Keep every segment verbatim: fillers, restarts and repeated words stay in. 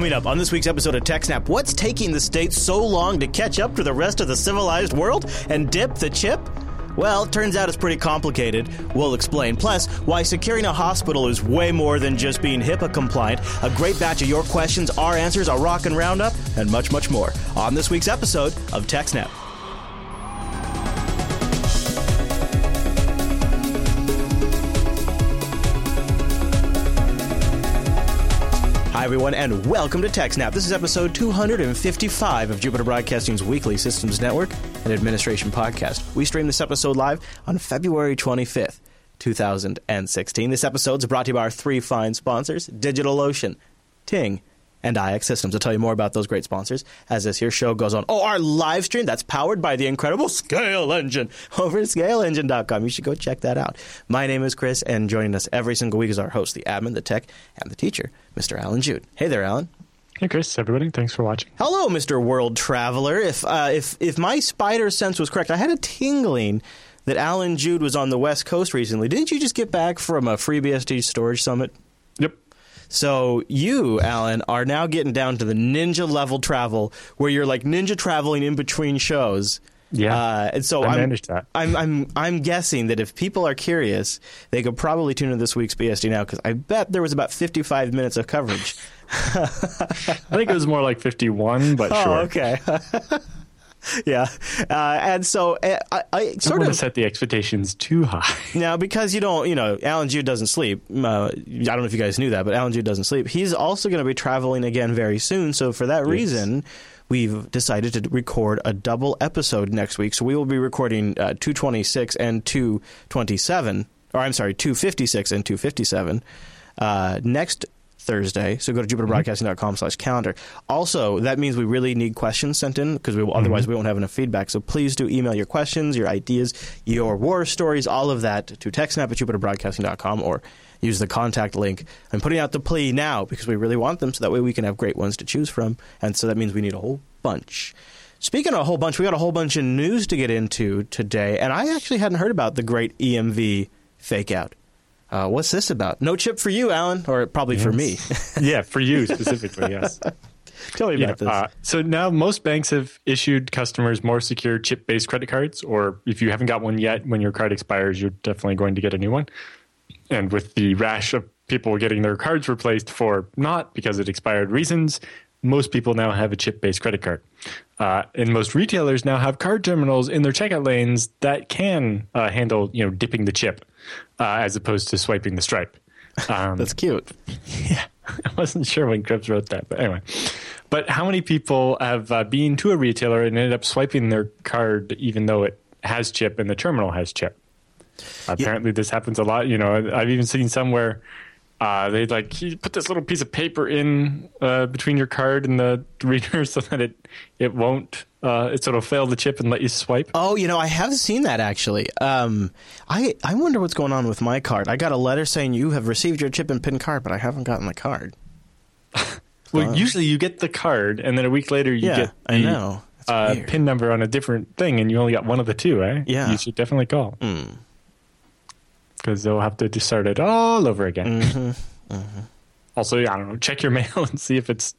Coming up on this week's episode of TechSnap, what's taking the state so long to catch up to the rest of the civilized world and dip the chip? Well, it turns out it's pretty complicated. We'll explain. Plus, why securing a hospital is way more than just being HIPAA compliant. A great batch of your questions, our answers, our rockin' roundup, and much, much more on this week's episode of TechSnap. Hi, everyone, and welcome to TechSnap. This is episode two fifty-five of Jupiter Broadcasting's weekly Systems Network and Administration podcast. We stream this episode live on February twenty-fifth, twenty sixteen. This episode is brought to you by our three fine sponsors, DigitalOcean, Ting, and I X Systems. I'll tell you more about those great sponsors as this here show goes on. Oh, our live stream, that's powered by the incredible Scale Engine over at scale engine dot com. You should go check that out. My name is Chris, and joining us every single week is our host, the admin, the tech, and the teacher, Mister Alan Jude. Hey there, Alan. Hey, Chris, everybody. Thanks for watching. Hello, Mister World Traveler. If, uh, if, if my spider sense was correct, I had a tingling that Alan Jude was on the West Coast recently. Didn't you just get back from a FreeBSD storage summit? Yep. So you, Alan, are now getting down to the ninja level travel, where you're like ninja traveling in between shows. Yeah, uh, and so I managed that. I'm, I'm, I'm guessing that if people are curious, they could probably tune in this week's B S D Now, because I bet there was about fifty-five minutes of coverage. I think it was more like fifty-one, but oh, sure. Okay. Yeah, uh, and so uh, I, I sort I want of to set the expectations too high. Now, because you don't, you know, Alan Jude doesn't sleep. Uh, I don't know if you guys knew that, but Alan Jude doesn't sleep. He's also going to be traveling again very soon. So for that yes. reason, we've decided to record a double episode next week. So we will be recording uh, two twenty-six and two twenty-seven, or I'm sorry, two fifty-six and two fifty-seven uh, next Thursday. So go to jupiterbroadcasting.com slash calendar. Also, that means we really need questions sent in, because we will, otherwise we won't have enough feedback. So please do email your questions, your ideas, your war stories, all of that to TechSnap at jupiterbroadcasting dot com, or use the contact link. I'm putting out the plea now because we really want them, so that way we can have great ones to choose from. And so that means we need a whole bunch. Speaking of a whole bunch, we got a whole bunch of news to get into today. And I actually hadn't heard about the great E M V fake out. Uh, what's this about? No chip for you, Alan, or probably yes. for me. Yeah, for you specifically, yes. Tell me yeah, about this. Uh, so now most banks have issued customers more secure chip-based credit cards, or if you haven't got one yet, when your card expires, you're definitely going to get a new one. And with the rash of people getting their cards replaced for not because it expired reasons, most people now have a chip-based credit card. Uh, and most retailers now have card terminals in their checkout lanes that can uh, handle, you know, dipping the chip uh, as opposed to swiping the Stripe. Um, That's cute. Yeah. I wasn't sure when Krebs wrote that, but anyway. But how many people have uh, been to a retailer and ended up swiping their card even though it has chip and the terminal has chip? Apparently, yeah. this happens a lot. You know, I've even seen somewhere... Uh, they'd like, you put this little piece of paper in uh, between your card and the reader so that it it won't, uh, it sort of fail the chip and let you swipe. Oh, you know, I have seen that actually. Um, I, I wonder what's going on with my card. I got a letter saying you have received your chip and PIN card, but I haven't gotten the card. Well, uh, usually you get the card and then a week later you yeah, get the I know. Uh, PIN number on a different thing and you only got one of the two, eh? Yeah. You should definitely call. Mm. Because they'll have to start it all over again. Mm-hmm. Mm-hmm. Also, I don't know, check your mail and see if it's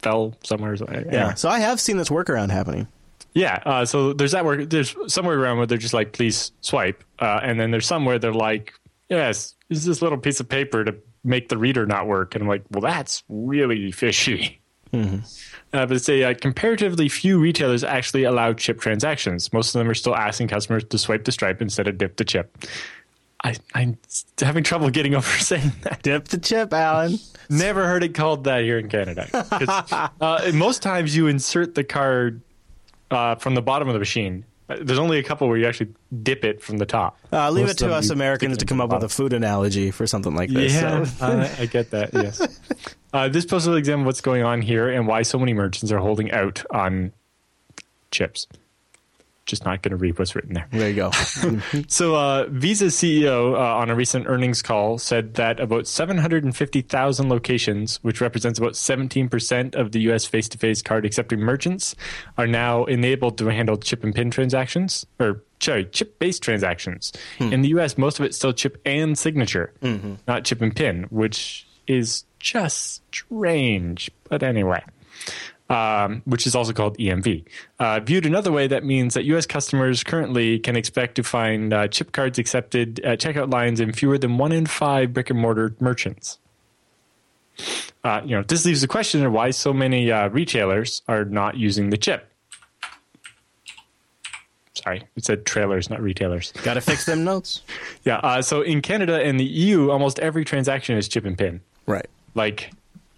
fell somewhere. Anyway. Yeah, so I have seen this workaround happening. Yeah, uh, so there's that work. There's somewhere around where they're just like, please swipe. Uh, and then there's somewhere they're like, yes, use this little piece of paper to make the reader not work. And I'm like, well, that's really fishy. Mm-hmm. Uh, but say uh, comparatively few retailers actually allow chip transactions. Most of them are still asking customers to swipe the Stripe instead of dip the chip. I, I'm having trouble getting over saying that. Dip the chip, Alan. Never heard it called that here in Canada. uh, most times you insert the card uh, from the bottom of the machine. There's only a couple where you actually dip it from the top. Uh, leave most it to us Americans to come up with a food analogy for something like this. Yeah, so. uh, I get that, yes. Uh, this post will examine what's going on here and why so many merchants are holding out on chips. Just not going to read what's written there. There you go. So uh, Visa's C E O uh, on a recent earnings call said that about seven hundred fifty thousand locations, which represents about seventeen percent of the U S face-to-face card accepting merchants, are now enabled to handle chip and PIN transactions, or sorry, chip-based transactions. Hmm. In the U S, most of it's still chip and signature, mm-hmm. not chip and PIN, which is just strange. But anyway, um, which is also called E M V. Uh, viewed another way, that means that U S customers currently can expect to find uh, chip cards accepted at checkout lines in fewer than one in five brick-and-mortar merchants. Uh, you know, this leaves the question of why so many uh, retailers are not using the chip. Sorry, it said trailers, not retailers. Got to fix them notes. Yeah, uh, so in Canada and the E U, almost every transaction is chip and PIN. Right. Like,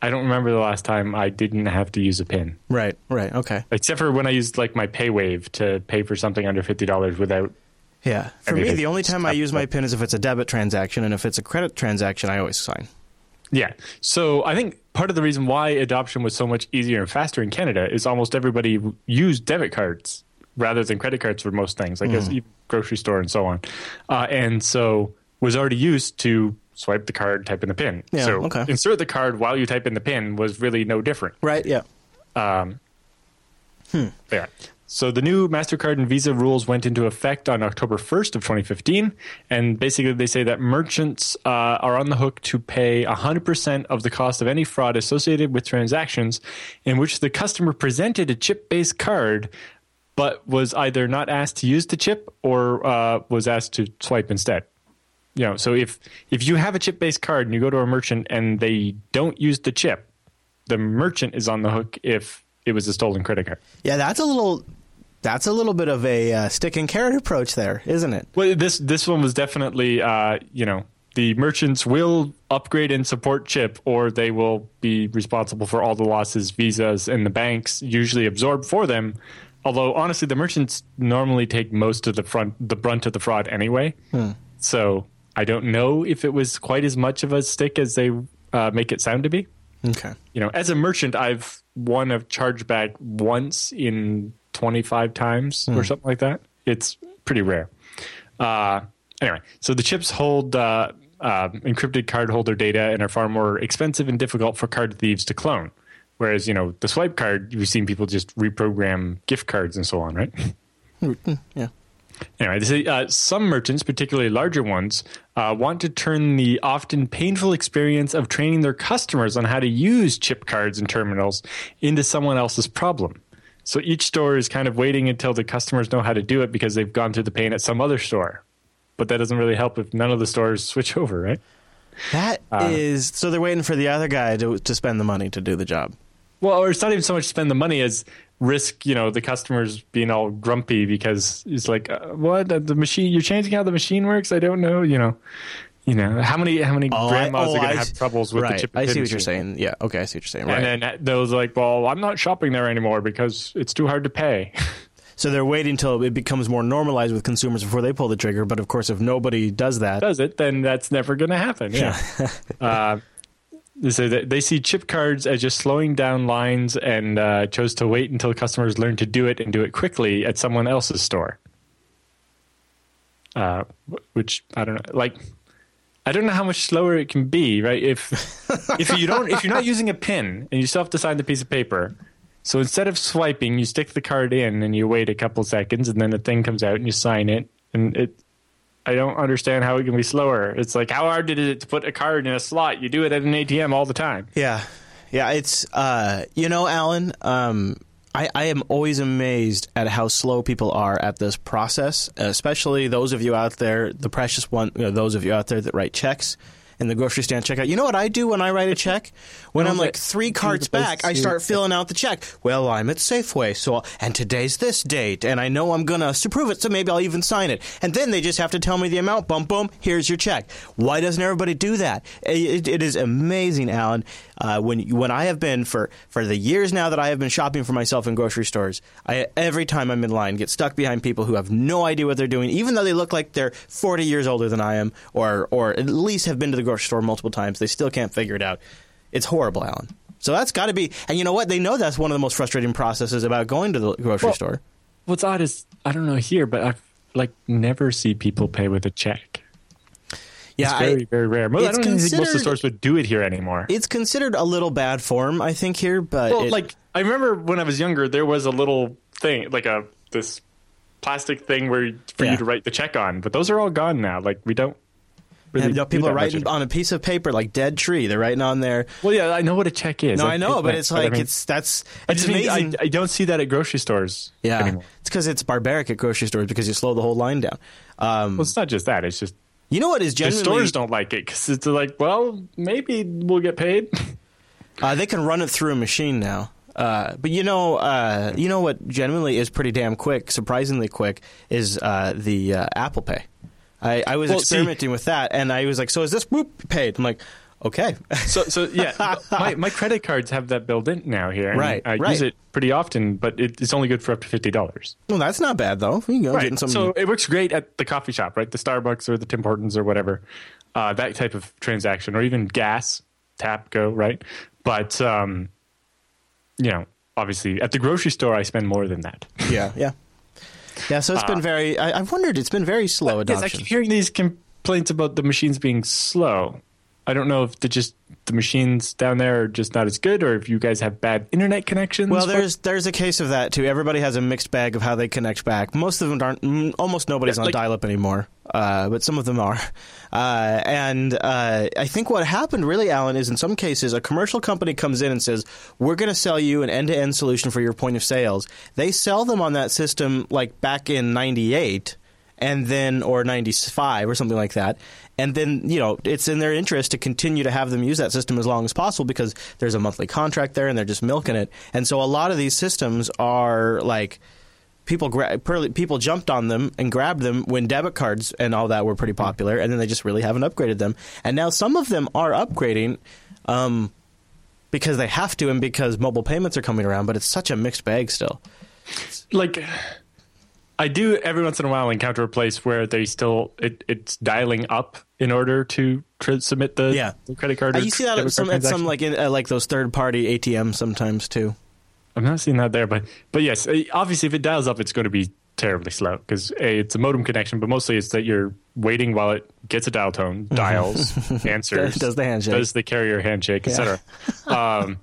I don't remember the last time I didn't have to use a PIN. Right, right, okay. Except for when I used, like, my PayWave to pay for something under fifty dollars without... Yeah, for everything. Me, the only time I use my PIN is if it's a debit transaction, and if it's a credit transaction, I always sign. Yeah, so I think part of the reason why adoption was so much easier and faster in Canada is almost everybody used debit cards rather than credit cards for most things, like mm. even grocery store and so on. Uh, and so was already used to swipe the card, type in the PIN. Yeah, so okay. Insert the card while you type in the PIN was really no different. Right, yeah. Um, hmm. Yeah. So the new MasterCard and Visa rules went into effect on October first of twenty fifteen. And basically they say that merchants uh, are on the hook to pay one hundred percent of the cost of any fraud associated with transactions in which the customer presented a chip-based card but was either not asked to use the chip or uh, was asked to swipe instead. You know, so if, if you have a chip-based card and you go to a merchant and they don't use the chip, the merchant is on the hook if it was a stolen credit card. Yeah, that's a little that's a little bit of a uh, stick and carrot approach there, isn't it? Well, this this one was definitely, uh, you know, the merchants will upgrade and support chip or they will be responsible for all the losses Visas and the banks usually absorb for them. Although, honestly, the merchants normally take most of the front, the brunt of the fraud anyway. Hmm. So I don't know if it was quite as much of a stick as they uh, make it sound to be. Okay. You know, as a merchant, I've won a chargeback once in twenty-five times hmm. or something like that. It's pretty rare. Uh, anyway, so the chips hold uh, uh, encrypted cardholder data and are far more expensive and difficult for card thieves to clone. Whereas, you know, the swipe card, you've seen people just reprogram gift cards and so on, right? Yeah. Anyway, they say, uh, some merchants, particularly larger ones, uh, want to turn the often painful experience of training their customers on how to use chip cards and terminals into someone else's problem. So each store is kind of waiting until the customers know how to do it because they've gone through the pain at some other store. But that doesn't really help if none of the stores switch over, right? That uh, is... So they're waiting for the other guy to, to spend the money to do the job. Well, or it's not even so much spend the money as risk, you know, the customers being all grumpy because it's like, uh, what, the machine, you're changing how the machine works? I don't know, you know. You know, how many how many oh, grandmas I, oh, are going to have troubles with right. the chip and I see what machine. You're saying. Yeah, okay, I see what you're saying. Right. And then those are like, well, I'm not shopping there anymore because it's too hard to pay. So they're waiting until it becomes more normalized with consumers before they pull the trigger. But, of course, if nobody does that. Does it, then that's never going to happen. Yeah. Yeah. uh, They say that they see chip cards as just slowing down lines and uh, chose to wait until customers learn to do it and do it quickly at someone else's store. Uh, which I don't know, like I don't know how much slower it can be, right? If if you don't, if you're not using a PIN and you still have to sign the piece of paper, so instead of swiping, you stick the card in and you wait a couple seconds, and then the thing comes out and you sign it, and it. I don't understand how it can be slower. It's like, how hard is it to put a card in a slot? You do it at an A T M all the time. Yeah. Yeah, it's, uh, you know, Alan, um, I, I am always amazed at how slow people are at this process, especially those of you out there, the precious one, you know, those of you out there that write checks in the grocery stand checkout. You know what I do when I write a check? When I'm like three cards back, I start filling out the check. Well, I'm at Safeway, so I'll, and today's this date, and I know I'm going to approve it, so maybe I'll even sign it. And then they just have to tell me the amount. Boom, boom, here's your check. Why doesn't everybody do that? It, it, it is amazing, Alan. Uh, when when I have been, for, for the years now that I have been shopping for myself in grocery stores, I every time I'm in line, get stuck behind people who have no idea what they're doing, even though they look like they're forty years older than I am, or or at least have been to the grocery store multiple times. They still can't figure it out. It's horrible, Alan. So that's got to be – and you know what? They know that's one of the most frustrating processes about going to the grocery well, store. What's odd is – I don't know here, but I like never see people pay with a check. Yeah, it's very, I, very rare. Well, I don't even think most of the stores would do it here anymore. It's considered a little bad form, I think, here. But well, it, like I remember when I was younger, there was a little thing, like a this plastic thing where for yeah. you to write the check on. But those are all gone now. Like we don't. really yeah, people are writing on a piece of paper like dead tree. They're writing on there. Well, yeah, I know what a check is. No, I, I know, but it's like I mean, it's that's it's I amazing. Mean, I, I don't see that at grocery stores. Yeah, anymore. It's because it's barbaric at grocery stores because you slow the whole line down. Um, well, it's not just that. It's just you know what is generally the stores don't like it because it's like, well, maybe we'll get paid. uh, they can run it through a machine now. Uh, but you know, uh, you know what genuinely is pretty damn quick, surprisingly quick, is uh, the uh, Apple Pay. I, I was well, experimenting see, with that, and I was like, "So is this whoop paid?" I'm like, "Okay." so, so yeah, my, my credit cards have that built in now here. And right, I right. use it pretty often, but it, it's only good for up to fifty dollars. Well, that's not bad though. You know, right. Some... So it works great at the coffee shop, right? The Starbucks or the Tim Hortons or whatever, uh, that type of transaction, or even gas, tap, go, right? But um, you know, obviously, at the grocery store, I spend more than that. Yeah, yeah. Yeah, so it's uh, been very... I, I've wondered, it's been very slow adoption. Yes, I keep hearing these complaints about the machines being slow. I don't know if the just the machines down there are just not as good, or if you guys have bad internet connections. Well, there's there's a case of that, too. Everybody has a mixed bag of how they connect back. Most of them aren't... Almost nobody's yeah, on like, dial-up anymore, uh, but some of them are. Uh, and uh, I think what happened, really, Alan, is in some cases, a commercial company comes in and says, we're going to sell you an end-to-end solution for your point of sales. They sell them on that system, like, back in ninety-eight... and then or ninety-five or something like that. And then, you know, it's in their interest to continue to have them use that system as long as possible because there's a monthly contract there and they're just milking it. And so a lot of these systems are like people gra- people jumped on them and grabbed them when debit cards and all that were pretty popular, and then they just really haven't upgraded them. And now some of them are upgrading um, because they have to and because mobile payments are coming around, but it's such a mixed bag still. Like... I do every once in a while encounter a place where they still it, it's dialing up in order to tr- submit the, yeah. the credit card. Or you see that at some, at some like in, uh, like those third party A T Ms sometimes too. I'm not seeing that there, but but yes, obviously if it dials up, it's going to be terribly slow because a it's a modem connection, but mostly it's that you're waiting while it gets a dial tone, dials, answers, does the handshake, does the carrier handshake, yeah. et cetera. um,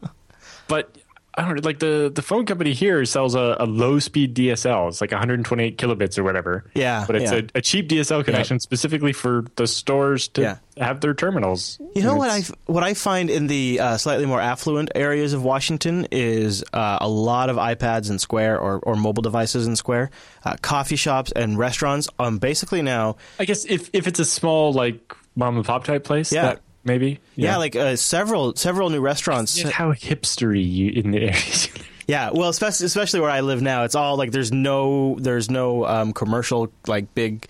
but. I don't know, like the, the phone company here sells a, a low-speed D S L. It's like one hundred twenty-eight kilobits or whatever. Yeah. But it's yeah. A, a cheap D S L connection yeah. specifically for the stores to yeah. have their terminals. You know what I, what I find in the uh, slightly more affluent areas of Washington is uh, a lot of iPads in Square or, or mobile devices in Square. Uh, coffee shops and restaurants um, basically now... I guess if, if it's a small like mom-and-pop type place... Yeah. That, Maybe. Yeah, yeah like uh, several several new restaurants. It's how hipstery you in the areas. Yeah, well, especially, especially where I live now, it's all like there's no there's no um, commercial like big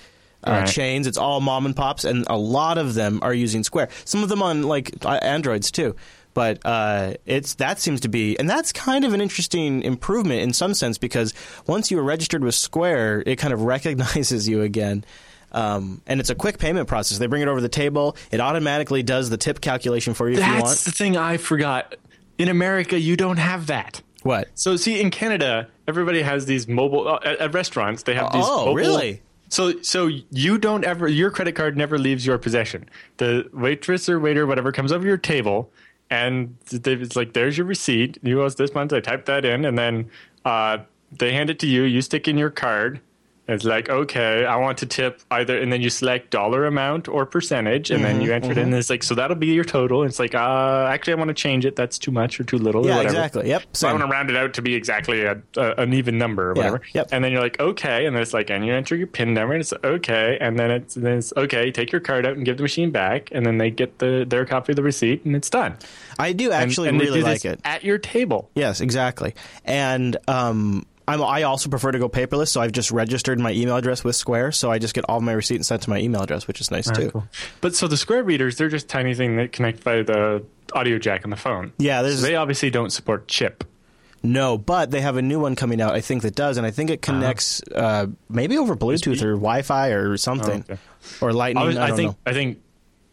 uh, right. chains. It's all mom and pops, and a lot of them are using Square. Some of them on like Androids too. But uh, it's that seems to be, and that's kind of an interesting improvement in some sense because once you are registered with Square, it kind of recognizes you again. Um, and it's a quick payment process. They bring it over the table. It automatically does the tip calculation for you That's if you want. That's the thing I forgot. In America, you don't have that. What? So, see, in Canada, everybody has these mobile uh, – at, at restaurants, they have these oh, mobile – Oh, really? So so you don't ever – your credit card never leaves your possession. The waitress or waiter, whatever, comes over your table, and it's like, there's your receipt. You owe us this month. I type that in, and then uh, they hand it to you. You stick in your card. It's like, okay, I want to tip either, and then you select dollar amount or percentage, and mm-hmm, then you enter mm-hmm. it in. And it's like, so that'll be your total. And it's like, uh, actually, I want to change it. That's too much or too little yeah, or whatever. Yeah, exactly. Yep. So I want to round it out to be exactly a, a, an even number or whatever. Yeah, yep. And then you're like, okay. And then it's like, and you enter your PIN number, and it's okay. And then it's, and then it's okay, take your card out and give the machine back. And then they get the their copy of the receipt, and it's done. I do actually and, and really like it. At your table. Yes, exactly. And, um, I'm, I also prefer to go paperless, so I've just registered my email address with Square, so I just get all my receipts sent to my email address, which is nice, all right, too. Cool. But so the Square readers, they're just tiny thing that connect by the audio jack on the phone. Yeah. So they obviously don't support chip. No, but they have a new one coming out, I think, that does, and I think it connects uh, uh, maybe over Bluetooth or Wi-Fi or something, oh, okay. or Lightning, I, was, I don't I think, know. I think...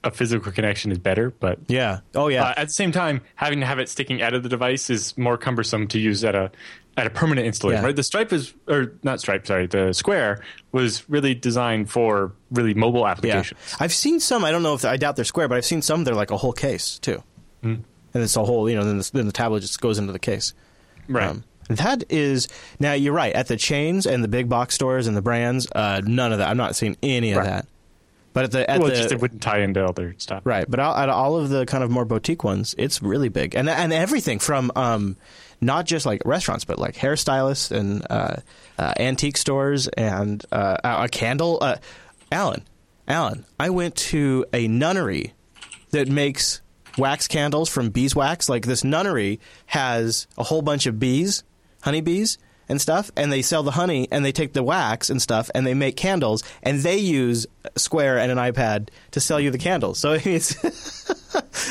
a physical connection is better, but yeah, oh yeah. Uh, at the same time, having to have it sticking out of the device is more cumbersome to use at a at a permanent installation. Yeah. Right? The Stripe is, or not Stripe, sorry, the Square was really designed for really mobile applications. Yeah. I've seen some. I don't know if I doubt they're Square, but I've seen some. They're like a whole case too, mm. and it's a whole. You know, then the, then the tablet just goes into the case. Right. Um, that is now. You're right. At the chains and the big box stores and the brands, uh, none of that. I'm not seeing any of right. that. But at the at well, the, just, it wouldn't tie into other stuff, right? But at all of the kind of more boutique ones, it's really big, and and everything from um, not just like restaurants, but like hairstylists and uh, uh, antique stores and uh, a candle. Uh, Alan, Alan, I went to a nunnery that makes wax candles from beeswax. Like this nunnery has a whole bunch of bees, honeybees. And stuff, and they sell the honey, and they take the wax and stuff, and they make candles, and they use Square and an iPad to sell you the candles. So it's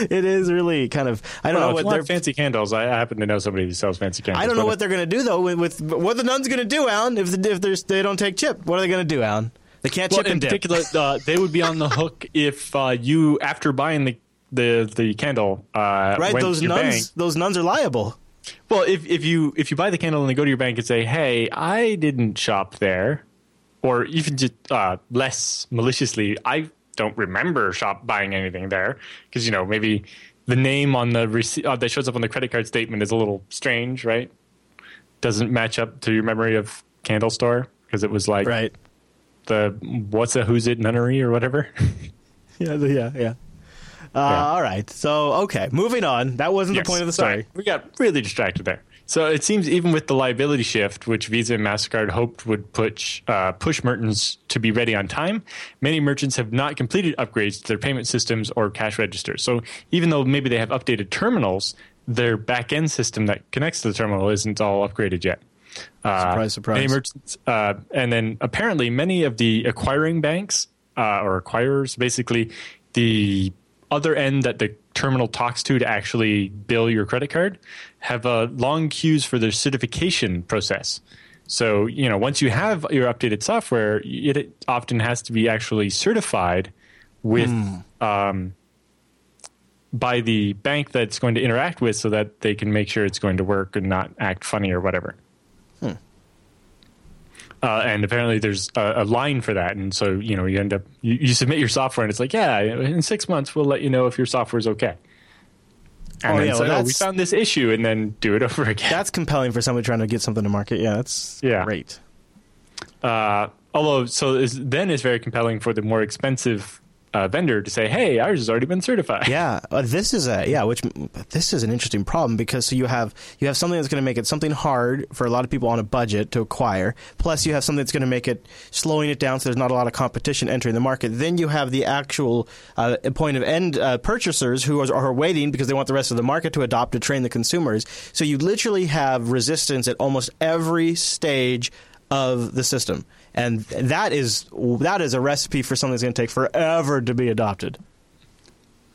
it is really kind of I don't well, know what they're fancy candles. I happen to know somebody who sells fancy candles. I don't know what if, they're going to do though with, with what the nun's going to do, Alan. If the, if they don't take chip, what are they going to do, Alan? They can't well, chip and dip. In particular, uh, they would be on the hook if uh, you after buying the the the candle. Uh, right, went those to your nuns. Bank. Those nuns are liable. Well, if, if you if you buy the candle and they go to your bank and say, hey, I didn't shop there, or even just uh, less maliciously, I don't remember shop buying anything there because, you know, maybe the name on the rece- uh, that shows up on the credit card statement is a little strange, right? Doesn't match up to your memory of candle store because it was like right. the what's a who's it nunnery or whatever. yeah, yeah, yeah. Uh, yeah. All right. So, okay. Moving on. That wasn't yes, the point of the story. Sorry. We got really distracted there. So it seems even with the liability shift, which Visa and MasterCard hoped would push, uh, push merchants to be ready on time, many merchants have not completed upgrades to their payment systems or cash registers. So even though maybe they have updated terminals, their back-end system that connects to the terminal isn't all upgraded yet. Uh, surprise, surprise. Many merchants, uh, and then apparently many of the acquiring banks uh, or acquirers, basically the other end that the terminal talks to to actually bill your credit card, have uh, long queues for their certification process. So, you know, once you have your updated software, it often has to be actually certified with mm. um, by the bank that's going to interact with so that they can make sure it's going to work and not act funny or whatever. Hmm. Uh, and apparently there's a, a line for that. And so, you know, you end up, you, you submit your software and it's like, yeah, in six months, we'll let you know if your software is okay. And oh, then yeah, it's well, like, oh, we found this issue and then do it over again. That's compelling for somebody trying to get something to market. Yeah, that's yeah. great. Uh, although, so it's, then it's very compelling for the more expensive uh, vendor to say, hey, ours has already been certified. Yeah, uh, this is a, yeah, which this is an interesting problem because so you have, you have something that's going to make it something hard for a lot of people on a budget to acquire. Plus you have something that's going to make it slowing it down. So there's not a lot of competition entering the market. Then you have the actual uh, point of end uh, purchasers who are, are waiting because they want the rest of the market to adopt to train the consumers. So you literally have resistance at almost every stage of the system. And that is that is a recipe for something that's going to take forever to be adopted.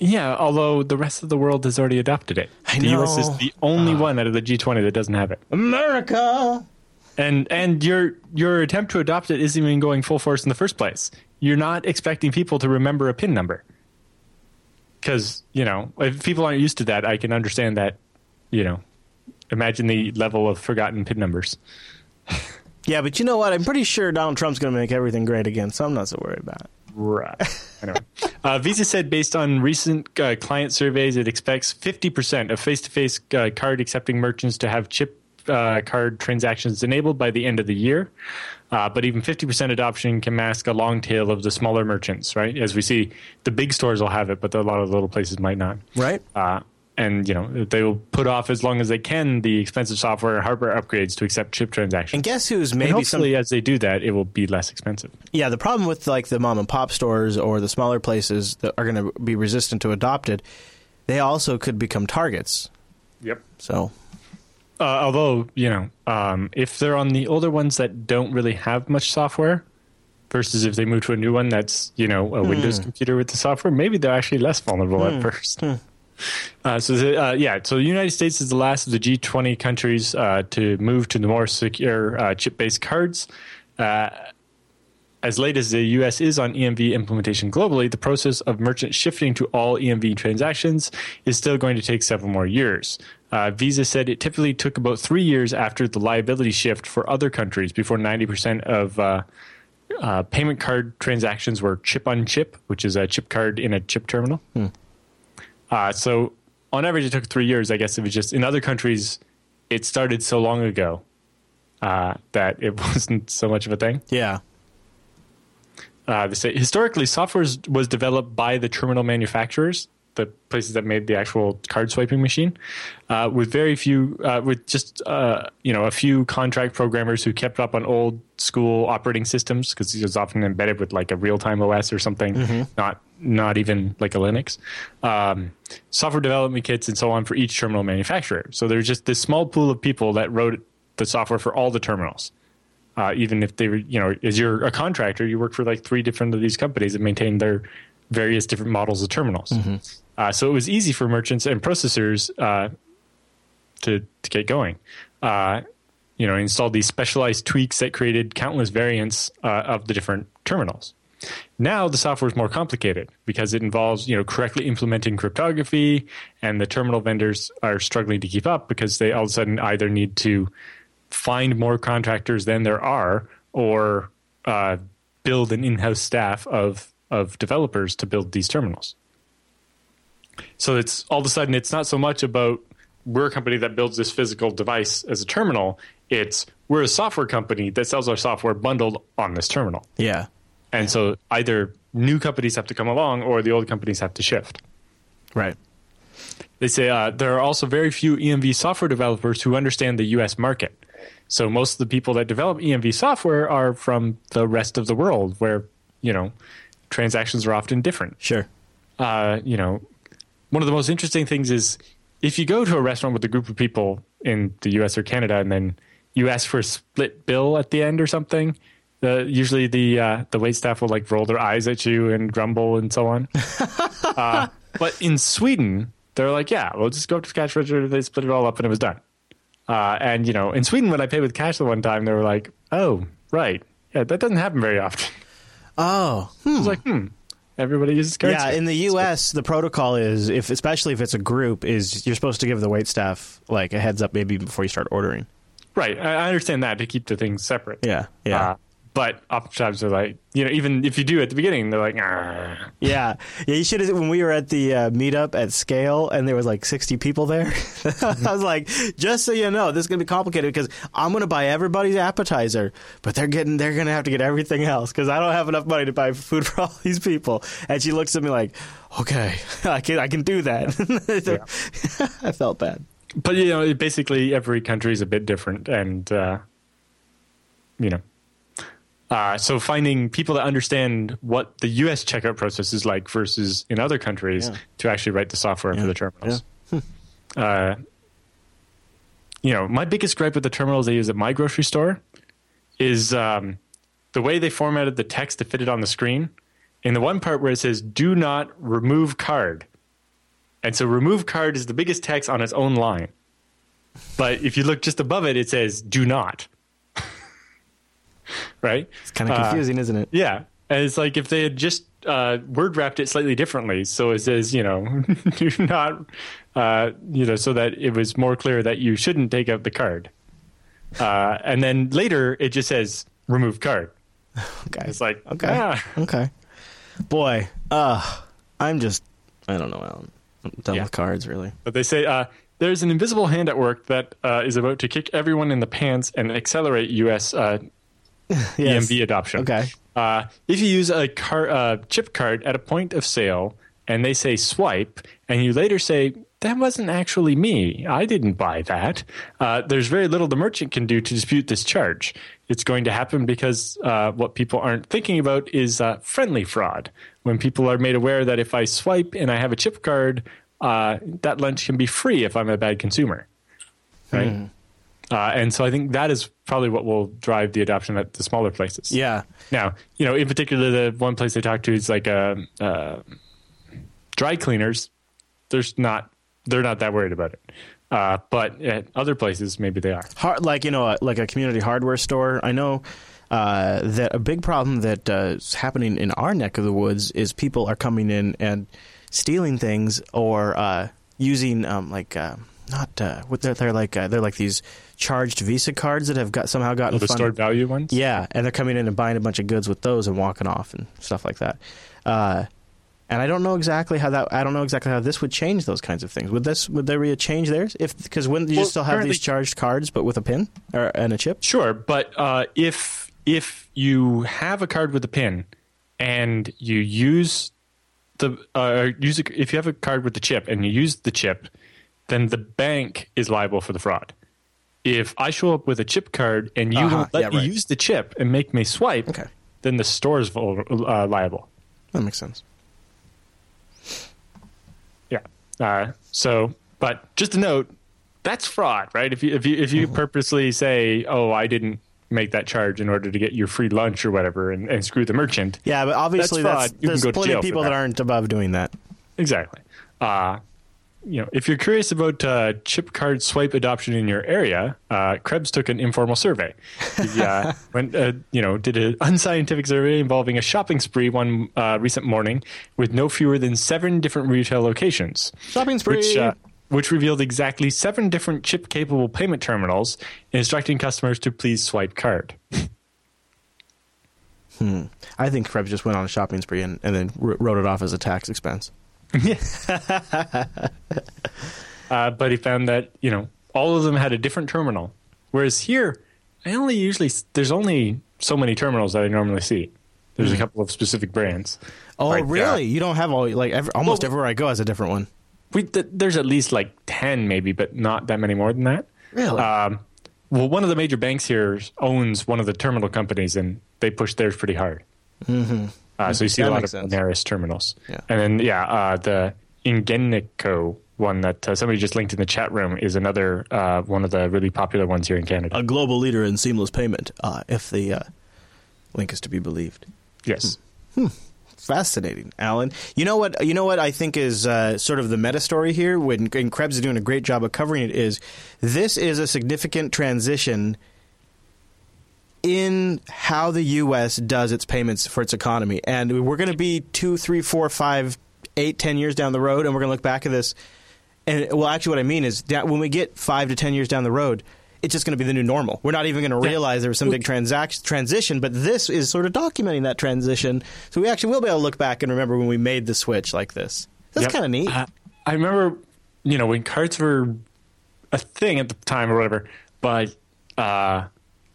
Yeah, although the rest of the world has already adopted it. I the know. U S is the only uh, one out of the G twenty that doesn't have it. America! And and your your attempt to adopt it isn't even going full force in the first place. You're not expecting people to remember a PIN number. Because, you know, if people aren't used to that, I can understand that, you know, imagine the level of forgotten PIN numbers. Yeah, but you know what? I'm pretty sure Donald Trump's going to make everything great again, so I'm not so worried about it. Right. Anyway, uh, Visa said based on recent uh, client surveys, it expects fifty percent of face-to-face uh, card-accepting merchants to have chip uh, card transactions enabled by the end of the year. Uh, but even fifty percent adoption can mask a long tail of the smaller merchants, right? As we see, the big stores will have it, but a lot of the little places might not. Right. Uh, And, you know, they will put off as long as they can the expensive software and hardware upgrades to accept chip transactions. And guess who's maybe... And hopefully some... as they do that, it will be less expensive. Yeah, the problem with, like, the mom-and-pop stores or the smaller places that are going to be resistant to adopt it, they also could become targets. Yep. So... Uh, although, you know, um, if they're on the older ones that don't really have much software... versus if they move to a new one that's, you know, a mm. Windows computer with the software, maybe they're actually less vulnerable mm. at first. Mm. Uh, so, the, uh, yeah, so the United States is the last of the G twenty countries uh, to move to the more secure uh, chip-based cards. Uh, as late as the U S is on E M V implementation globally, the process of merchants shifting to all E M V transactions is still going to take several more years. Uh, Visa said it typically took about three years after the liability shift for other countries before ninety percent of uh, uh, payment card transactions were chip-on-chip, which is a chip card in a chip terminal. Hmm. Uh, so on average, it took three years. I guess it was just in other countries, it started so long ago uh, that it wasn't so much of a thing. Yeah. uh, they say historically software was developed by the terminal manufacturers, the places that made the actual card swiping machine, uh, with very few, uh, with just uh, you know a few contract programmers who kept up on old school operating systems, because it was often embedded with like a real time O S or something, mm-hmm. not not even like a Linux. Um, software development kits and so on for each terminal manufacturer. So there's just this small pool of people that wrote the software for all the terminals. Uh, even if they were, you know, as you're a contractor, you work for like three different of these companies that maintain their various different models of terminals. Mm-hmm. Uh, so it was easy for merchants and processors uh, to, to get going. Uh, you know, installed these specialized tweaks that created countless variants uh, of the different terminals. Now the software is more complicated because it involves, you know, correctly implementing cryptography, and the terminal vendors are struggling to keep up because they all of a sudden either need to find more contractors than there are, or uh, build an in-house staff of of developers to build these terminals. So it's all of a sudden it's not so much about we're a company that builds this physical device as a terminal. It's we're a software company that sells our software bundled on this terminal. Yeah. And so either new companies have to come along or the old companies have to shift. Right. They say uh, there are also very few E M V software developers who understand the U S market. So most of the people that develop E M V software are from the rest of the world where, you know, transactions are often different. Sure. Uh, you know, one of the most interesting things is if you go to a restaurant with a group of people in the U S or Canada and then you ask for a split bill at the end or something, the, usually the uh, the waitstaff will like roll their eyes at you and grumble and so on. uh, but in Sweden, they're like, yeah, we'll just go up to the cash register. They split it all up and it was done. Uh, and, you know, in Sweden, when I paid with cash the one time, they were like, oh, right. Yeah, that doesn't happen very often. Oh. Hmm. It's like, hmm. Everybody uses cards. Yeah, in the U S, the protocol is, if especially if it's a group, is you're supposed to give the waitstaff like a heads up maybe before you start ordering. Right. I understand that, to keep the things separate. Yeah, yeah. Uh, But oftentimes they're like, you know, even if you do at the beginning, they're like, ah. Yeah. Yeah, you should have, when we were at the uh, meetup at Scale and there was like sixty people there, mm-hmm. I was like, just so you know, this is going to be complicated because I'm going to buy everybody's appetizer, but they're getting, they're going to have to get everything else because I don't have enough money to buy food for all these people. And she looks at me like, okay, I can, I can do that. Yeah. I felt bad. But, you know, basically every country is a bit different and, uh, you know. Uh, so finding people that understand what the U S checkout process is like versus in other countries yeah. to actually write the software yeah. for the terminals. Yeah. uh, you know, my biggest gripe with the terminals I use at my grocery store is um, the way they formatted the text to fit it on the screen. In the one part where it says, do not remove card. And so remove card is the biggest text on its own line. But if you look just above it, it says, do not. Right? It's kind of confusing, uh, isn't it? Yeah. And it's like if they had just uh, word wrapped it slightly differently. So it says, you know, do not, uh, you know, so that it was more clear that you shouldn't take out the card. Uh, and then later it just says remove card. Okay. It's like, okay. Ah. Okay. Boy, uh, I'm just, I don't know, Alan. I'm done yeah. with cards, really. But they say, uh, there's an invisible hand at work that uh, is about to kick everyone in the pants and accelerate U S Uh, Yes. E M V adoption. Okay. Uh, if you use a car, uh, chip card at a point of sale and they say swipe and you later say, that wasn't actually me, I didn't buy that, uh, there's very little the merchant can do to dispute this charge. It's going to happen because uh, what people aren't thinking about is uh, friendly fraud. When people are made aware that if I swipe and I have a chip card, uh, that lunch can be free if I'm a bad consumer. Right? Hmm. Uh, and so I think that is probably what will drive the adoption at the smaller places. Yeah. Now, you know, in particular, the one place they talk to is like uh, uh, dry cleaners. There's not, they're not that worried about it. Uh, but at other places, maybe they are. Hard, like, you know, like a community hardware store. I know uh, that a big problem that uh, is happening in our neck of the woods is people are coming in and stealing things or uh, using um, like... Uh, Not uh, what they're, they're like. Uh, they're like these charged Visa cards that have got somehow gotten oh, the funded. Stored value ones. Yeah, and they're coming in and buying a bunch of goods with those and walking off and stuff like that. Uh, and I don't know exactly how that. I don't know exactly how this would change those kinds of things. Would this? Would there be a change there? If because wouldn't you well, still have these charged cards, but with a pin or and a chip? Sure, but uh, if if you have a card with a pin and you use the uh, use a, if you have a card with the chip and you use the chip, then the bank is liable for the fraud. If I show up with a chip card and you uh-huh. won't let yeah, right. me use the chip and make me swipe, okay. then the store is uh, liable. That makes sense. Yeah. Uh, so, but just a note, that's fraud, right? If you if you if you mm-hmm. purposely say, "Oh, I didn't make that charge in order to get your free lunch or whatever," and, and screw the merchant. Yeah, but obviously that's, that's there's plenty of people that. that aren't above doing that. Exactly. Uh, you know, if you're curious about uh, chip card swipe adoption in your area, uh, Krebs took an informal survey. He uh, went, uh, you know, did an unscientific survey involving a shopping spree one uh, recent morning with no fewer than seven different retail locations. Shopping spree. Which, uh, which revealed exactly seven different chip-capable payment terminals, instructing customers to please swipe card. Hmm. I think Krebs just went on a shopping spree and, and then wrote it off as a tax expense. uh, but he found that, you know, all of them had a different terminal. Whereas here, I only usually, there's only so many terminals that I normally see. There's mm. a couple of specific brands. Oh, right really? There. You don't have all, like, every, almost well, everywhere I go has a different one. We, th- there's at least like ten maybe, but not that many more than that. Really? Um, well, one of the major banks here owns one of the terminal companies, and they push theirs pretty hard. Mm-hmm. Uh, so you see that a lot of Polaris terminals. Yeah. And then, yeah, uh, the Ingenico one that uh, somebody just linked in the chat room is another uh, one of the really popular ones here in Canada. A global leader in seamless payment, uh, if the uh, link is to be believed. Yes. Hmm. hmm. Fascinating, Alan. You know what? You know what I think is uh, sort of the meta story here. When and Krebs is doing a great job of covering it. Is this is a significant transition in how the U S does its payments for its economy, and we're going to be two, three, four, five, eight, ten years down the road, and we're going to look back at this. And well, actually, what I mean is that when we get five to ten years down the road, it's just going to be the new normal. We're not even going to realize yeah. there was some big transac- transition, but this is sort of documenting that transition. So we actually will be able to look back and remember when we made the switch like this. That's yep. kind of neat. Uh, I remember, you know, when cards were a thing at the time or whatever, but uh,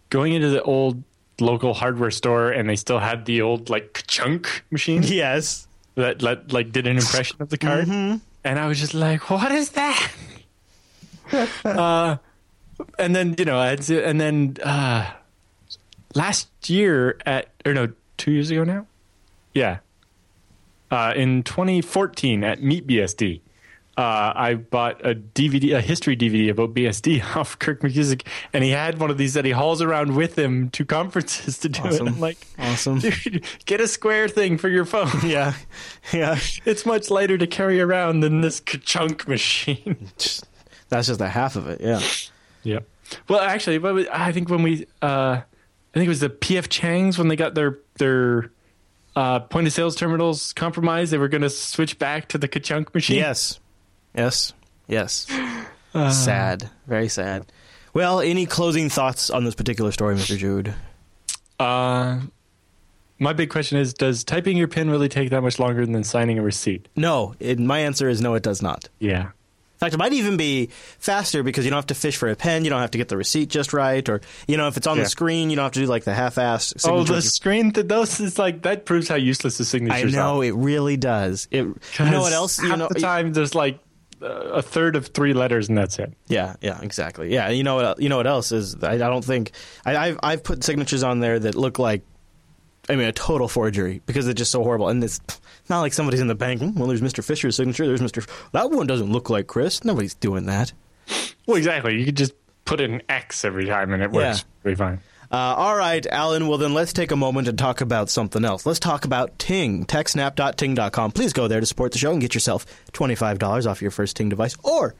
going into the old local hardware store and they still had the old, like, chunk machine. Yes. That, that like, did an impression of the card. Mm-hmm. And I was just like, what is that? uh And then, you know, and then uh, last year at, or no, two years ago now? Yeah. Uh, in twenty fourteen at Meet B S D, uh, I bought a D V D, a history D V D about B S D off Kirk McKusick, and he had one of these that he hauls around with him to conferences to do awesome. It. I'm like, awesome. Dude, get a Square thing for your phone. Yeah. Yeah. It's much lighter to carry around than this ka-chunk machine. That's just a half of it, yeah. Yeah, well, actually, I think when we, uh, I think it was the P F Chang's when they got their their uh, point of sales terminals compromised. They were going to switch back to the ka-chunk machine. Yes, yes, yes. Uh, sad, very sad. Well, any closing thoughts on this particular story, Mister Jude? Uh, my big question is: does typing your PIN really take that much longer than signing a receipt? No, it, my answer is no. It does not. Yeah. In fact, it might even be faster because you don't have to fish for a pen. You don't have to get the receipt just right. Or, you know, if it's on yeah. the screen, you don't have to do like the half-assed signature. Oh, the screen, th- those is like, that proves how useless the signatures are. I know, are. It really does. It, you know what else? Half you know, the time, there's like uh, a third of three letters and that's it. Yeah, yeah, exactly. Yeah, you know what, you know what else is, I, I don't think, I, I've, I've put signatures on there that look like, I mean, a total forgery because they're just so horrible. And it's not like somebody's in the bank. Well, there's Mister Fisher's signature. There's Mister F- that one doesn't look like Chris. Nobody's doing that. Well, exactly. You could just put in an X every time and it works pretty yeah. fine. Uh, all right, Alan. Well, then let's take a moment and talk about something else. Let's talk about Ting, tech snap dot ting dot com. Please go there to support the show and get yourself twenty-five dollars off your first Ting device or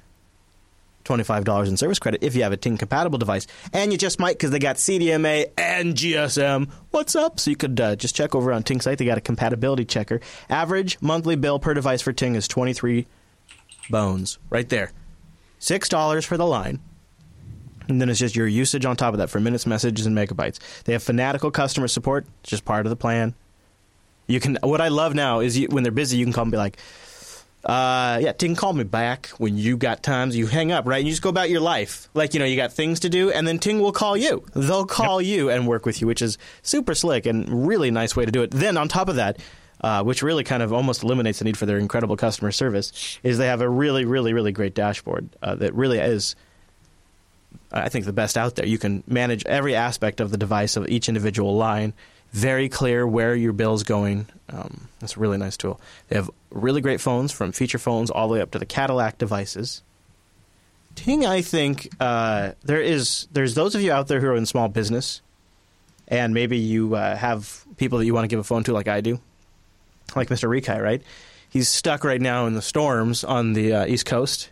twenty-five dollars in service credit if you have a Ting-compatible device. And you just might because they got C D M A and G S M. What's up? So you could uh, just check over on Ting site. They got a compatibility checker. Average monthly bill per device for Ting is twenty-three bones right there. six dollars for the line. And then it's just your usage on top of that for minutes, messages, and megabytes. They have fanatical customer support. It's just part of the plan. You can. What I love now is you, when they're busy, you can call them and be like, Uh, yeah, Ting, call me back when you got times. You hang up, right? And you just go about your life. Like, you know, you got things to do, and then Ting will call you. They'll call yep. you and work with you, which is super slick and really nice way to do it. Then on top of that, uh, which really kind of almost eliminates the need for their incredible customer service, is they have a really, really, really great dashboard uh, that really is, I think, the best out there. You can manage every aspect of the device of each individual line. Very clear where your bill's going. Um, that's a really nice tool. They have really great phones, from feature phones all the way up to the Cadillac devices. Ting, I think uh, there is there's those of you out there who are in small business, and maybe you uh, have people that you want to give a phone to, like I do, like Mister Rikai, right? He's stuck right now in the storms on the uh, East Coast,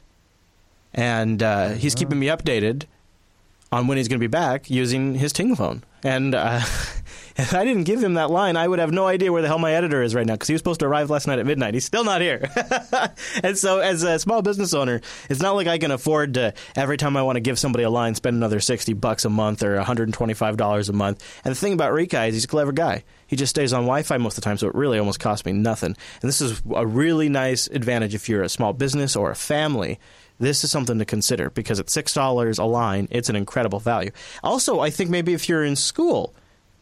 and uh, he's uh-huh. keeping me updated on when he's going to be back using his Ting phone. And uh, if I didn't give him that line, I would have no idea where the hell my editor is right now, because he was supposed to arrive last night at midnight. He's still not here. And so as a small business owner, it's not like I can afford to, every time I want to give somebody a line, spend another sixty bucks a month or one hundred twenty-five dollars a month. And the thing about Rikai is he's a clever guy. He just stays on Wi-Fi most of the time, so it really almost cost me nothing. And this is a really nice advantage if you're a small business or a family. This is something to consider, because at six dollars a line, it's an incredible value. Also, I think maybe if you're in school,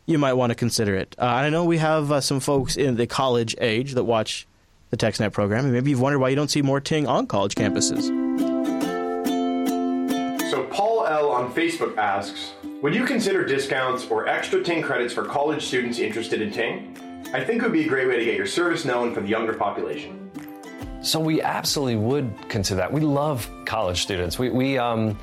you might want to consider it. Uh, I know we have uh, some folks in the college age that watch the TechSnap program, and maybe you've wondered why you don't see more Ting on college campuses. So Paul L. on Facebook asks, would you consider discounts or extra Ting credits for college students interested in Ting? I think it would be a great way to get your service known for the younger population. So we absolutely would consider that. We love college students. We we um,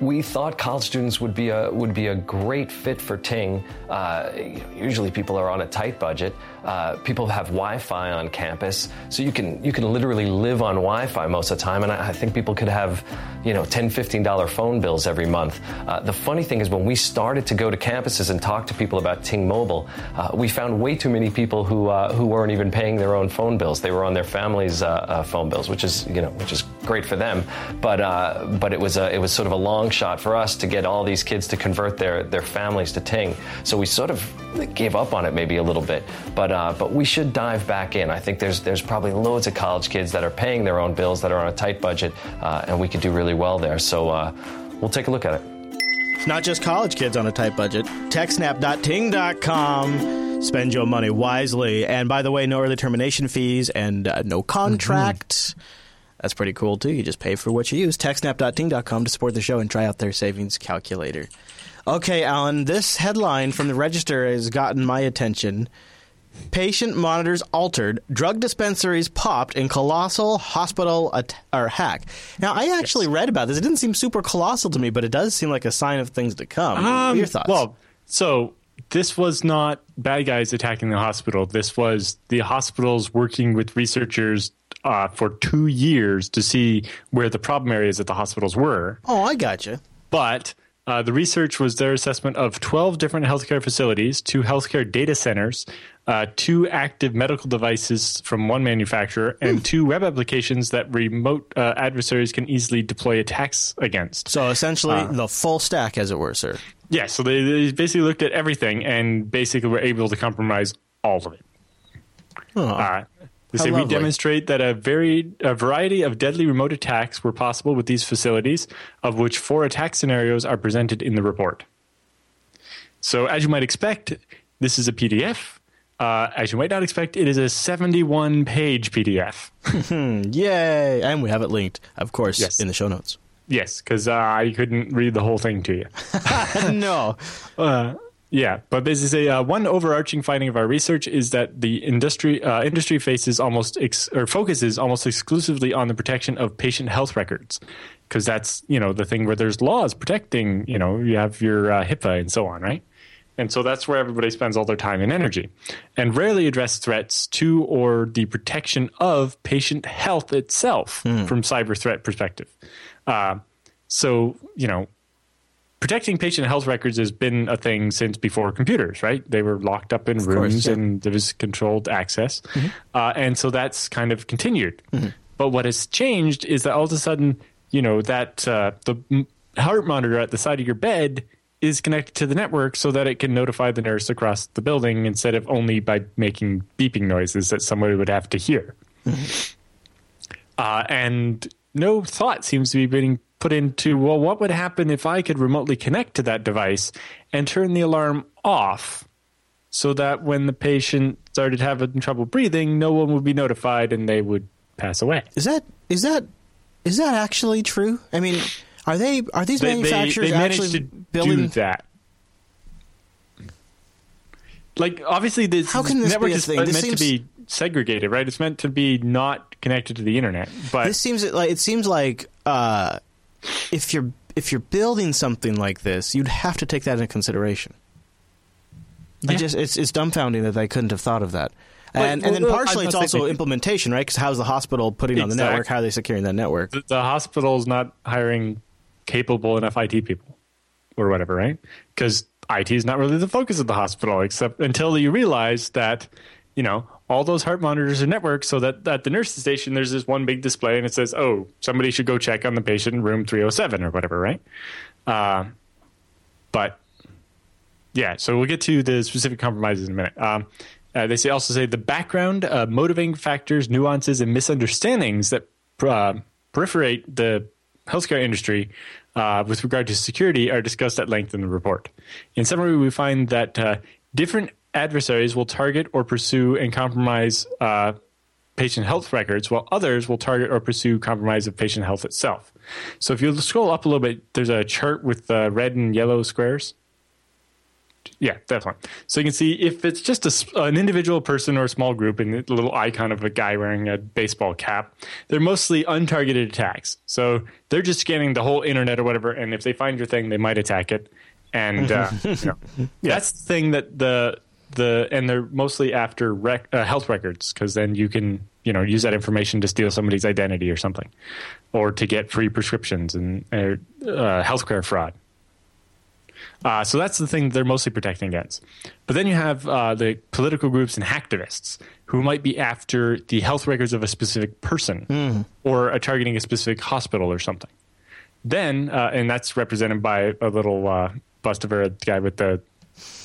we thought college students would be a would be a great fit for Ting. Uh, you know, usually people are on a tight budget. Uh, people have Wi-Fi on campus, so you can you can literally live on Wi-Fi most of the time. And I, I think people could have, you know, ten, fifteen dollar phone bills every month. Uh, the funny thing is, when we started to go to campuses and talk to people about Ting Mobile, uh, we found way too many people who uh, who weren't even paying their own phone bills. They were on their families' uh, uh, phone bills, which is you know which is great for them. But uh, but it was a, it was sort of a long shot for us to get all these kids to convert their their families to Ting. So we sort of gave up on it maybe a little bit. But uh, but we should dive back in. I think there's there's probably loads of college kids that are paying their own bills, that are on a tight budget, uh, and we could do really well there. So uh, we'll take a look at it. It's not just college kids on a tight budget. TechSnap dot ting dot com. Spend your money wisely. And by the way, no early termination fees and uh, no contracts. Mm-hmm. That's pretty cool, too. You just pay for what you use. TechSnap dot ting dot com to support the show and try out their savings calculator. Okay, Alan, this headline from The Register has gotten my attention. Patient monitors altered, drug dispensaries popped in colossal hospital at- or hack. Now, I actually yes. read about this. It didn't seem super colossal to me, but it does seem like a sign of things to come. Um, what are your thoughts? Well, so this was not bad guys attacking the hospital. This was the hospitals working with researchers uh, for two years to see where the problem areas at the hospitals were. Oh, I gotcha. But uh, the research was their assessment of twelve different healthcare facilities, two healthcare data centers, Uh, two active medical devices from one manufacturer, and mm. two web applications that remote uh, adversaries can easily deploy attacks against. So essentially uh, the full stack, as it were, sir. Yeah, so they, they basically looked at everything and basically were able to compromise all of it. Oh, uh, they say we demonstrate that a, very, a variety of deadly remote attacks were possible with these facilities, of which four attack scenarios are presented in the report. So as you might expect, this is a P D F. Uh, as you might not expect, it is a seventy-one page P D F. Yay! And we have it linked, of course, yes. in the show notes. Yes, because uh, I couldn't read the whole thing to you. No. Uh, yeah, but basically, uh, one overarching finding of our research is that the industry uh, industry faces almost ex- or focuses almost exclusively on the protection of patient health records, because that's you know the thing where there's laws protecting you know you have your uh, HIPAA and so on, right? And so that's where everybody spends all their time and energy, and rarely address threats to or the protection of patient health itself mm. from cyber threat perspective. Uh, so, you know, protecting patient health records has been a thing since before computers, right? They were locked up in of rooms course, yeah. and there was controlled access. Mm-hmm. Uh, and so that's kind of continued. Mm-hmm. But what has changed is that all of a sudden, you know, that uh, the heart monitor at the side of your bed is connected to the network so that it can notify the nurse across the building instead of only by making beeping noises that somebody would have to hear. Mm-hmm. Uh, and no thought seems to be being put into, well, what would happen if I could remotely connect to that device and turn the alarm off so that when the patient started having trouble breathing, no one would be notified and they would pass away. Is that is that is that actually true? I mean, are they are these they, manufacturers they, they actually to building do that? Like, obviously, this, How can this network be a is thing? meant this seems... to be segregated, right? It's meant to be not connected to the internet. But this seems like it seems like uh, if you're if you're building something like this, you'd have to take that into consideration. Yeah. I just it's it's dumbfounding that they couldn't have thought of that. And, well, and then partially it's also implementation, right? Because how's the hospital putting exactly. on the network? How are they securing that network? The, the hospital's not hiring capable enough I T people or whatever, right? Because I T is not really the focus of the hospital, except until you realize that, you know, all those heart monitors are networked so that at the nurse's station there's this one big display and it says, oh, somebody should go check on the patient in room three oh seven or whatever, right? Uh, but, yeah, so we'll get to the specific compromises in a minute. Um Uh, they say, also say the background, uh, motivating factors, nuances, and misunderstandings that uh, proliferate the healthcare industry uh, with regard to security are discussed at length in the report. In summary, we find that uh, different adversaries will target or pursue and compromise uh, patient health records, while others will target or pursue compromise of patient health itself. So if you scroll up a little bit, there's a chart with uh, red and yellow squares. Yeah, that's one. So you can see if it's just a, an individual person or a small group and a little icon of a guy wearing a baseball cap, they're mostly untargeted attacks. So they're just scanning the whole internet or whatever, and if they find your thing, they might attack it. And uh, you know, yeah. that's the thing that the the and they're mostly after rec, uh, health records, because then you can you know use that information to steal somebody's identity or something, or to get free prescriptions and uh, uh, healthcare fraud. Uh, so that's the thing they're mostly protecting against. But then you have uh, the political groups and hacktivists who might be after the health records of a specific person mm. or are targeting a specific hospital or something. Then, uh, and that's represented by a little uh, bust of a guy with the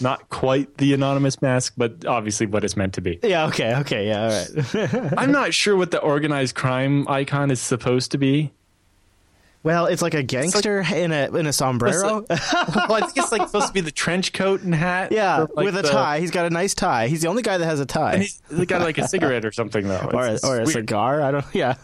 not quite the anonymous mask, but obviously what it's meant to be. Yeah, okay, okay, yeah, all right. I'm not sure what the organized crime icon is supposed to be. Well, it's like a gangster like, in a in a sombrero. Like, well, I think it's like supposed to be the trench coat and hat. Yeah, like with a the, tie. He's got a nice tie. He's the only guy that has a tie. And he's the guy like a cigarette or something though, it's, or a, or a cigar. I don't. Yeah.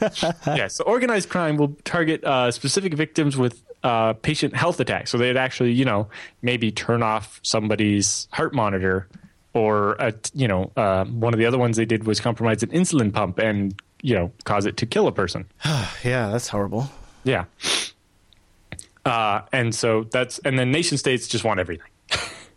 Yeah. So organized crime will target uh, specific victims with uh, patient health attacks. So they'd actually, you know, maybe turn off somebody's heart monitor, or a, you know, uh, one of the other ones they did was compromise an insulin pump and you know cause it to kill a person. Yeah, that's horrible. Yeah. Uh, and so that's, and then nation states just want everything.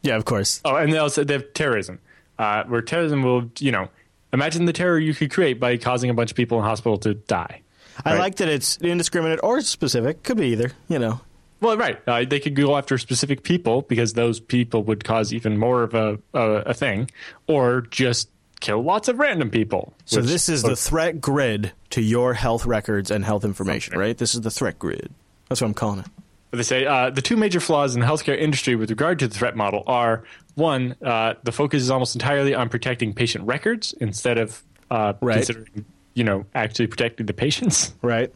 Yeah, of course. Oh, and they also, they have terrorism, uh, where terrorism will, you know, imagine the terror you could create by causing a bunch of people in hospital to die. Right? I like that it's indiscriminate or specific. Could be either, you know. Well, right. Uh, they could go after specific people because those people would cause even more of a, a, a thing, or just kill lots of random people. So which, this is the threat grid to your health records and health information, right? This is the threat grid. That's what I'm calling it. They say uh, the two major flaws in the healthcare industry with regard to the threat model are, one, uh, the focus is almost entirely on protecting patient records instead of uh, right. considering, you know, actually protecting the patients. Right.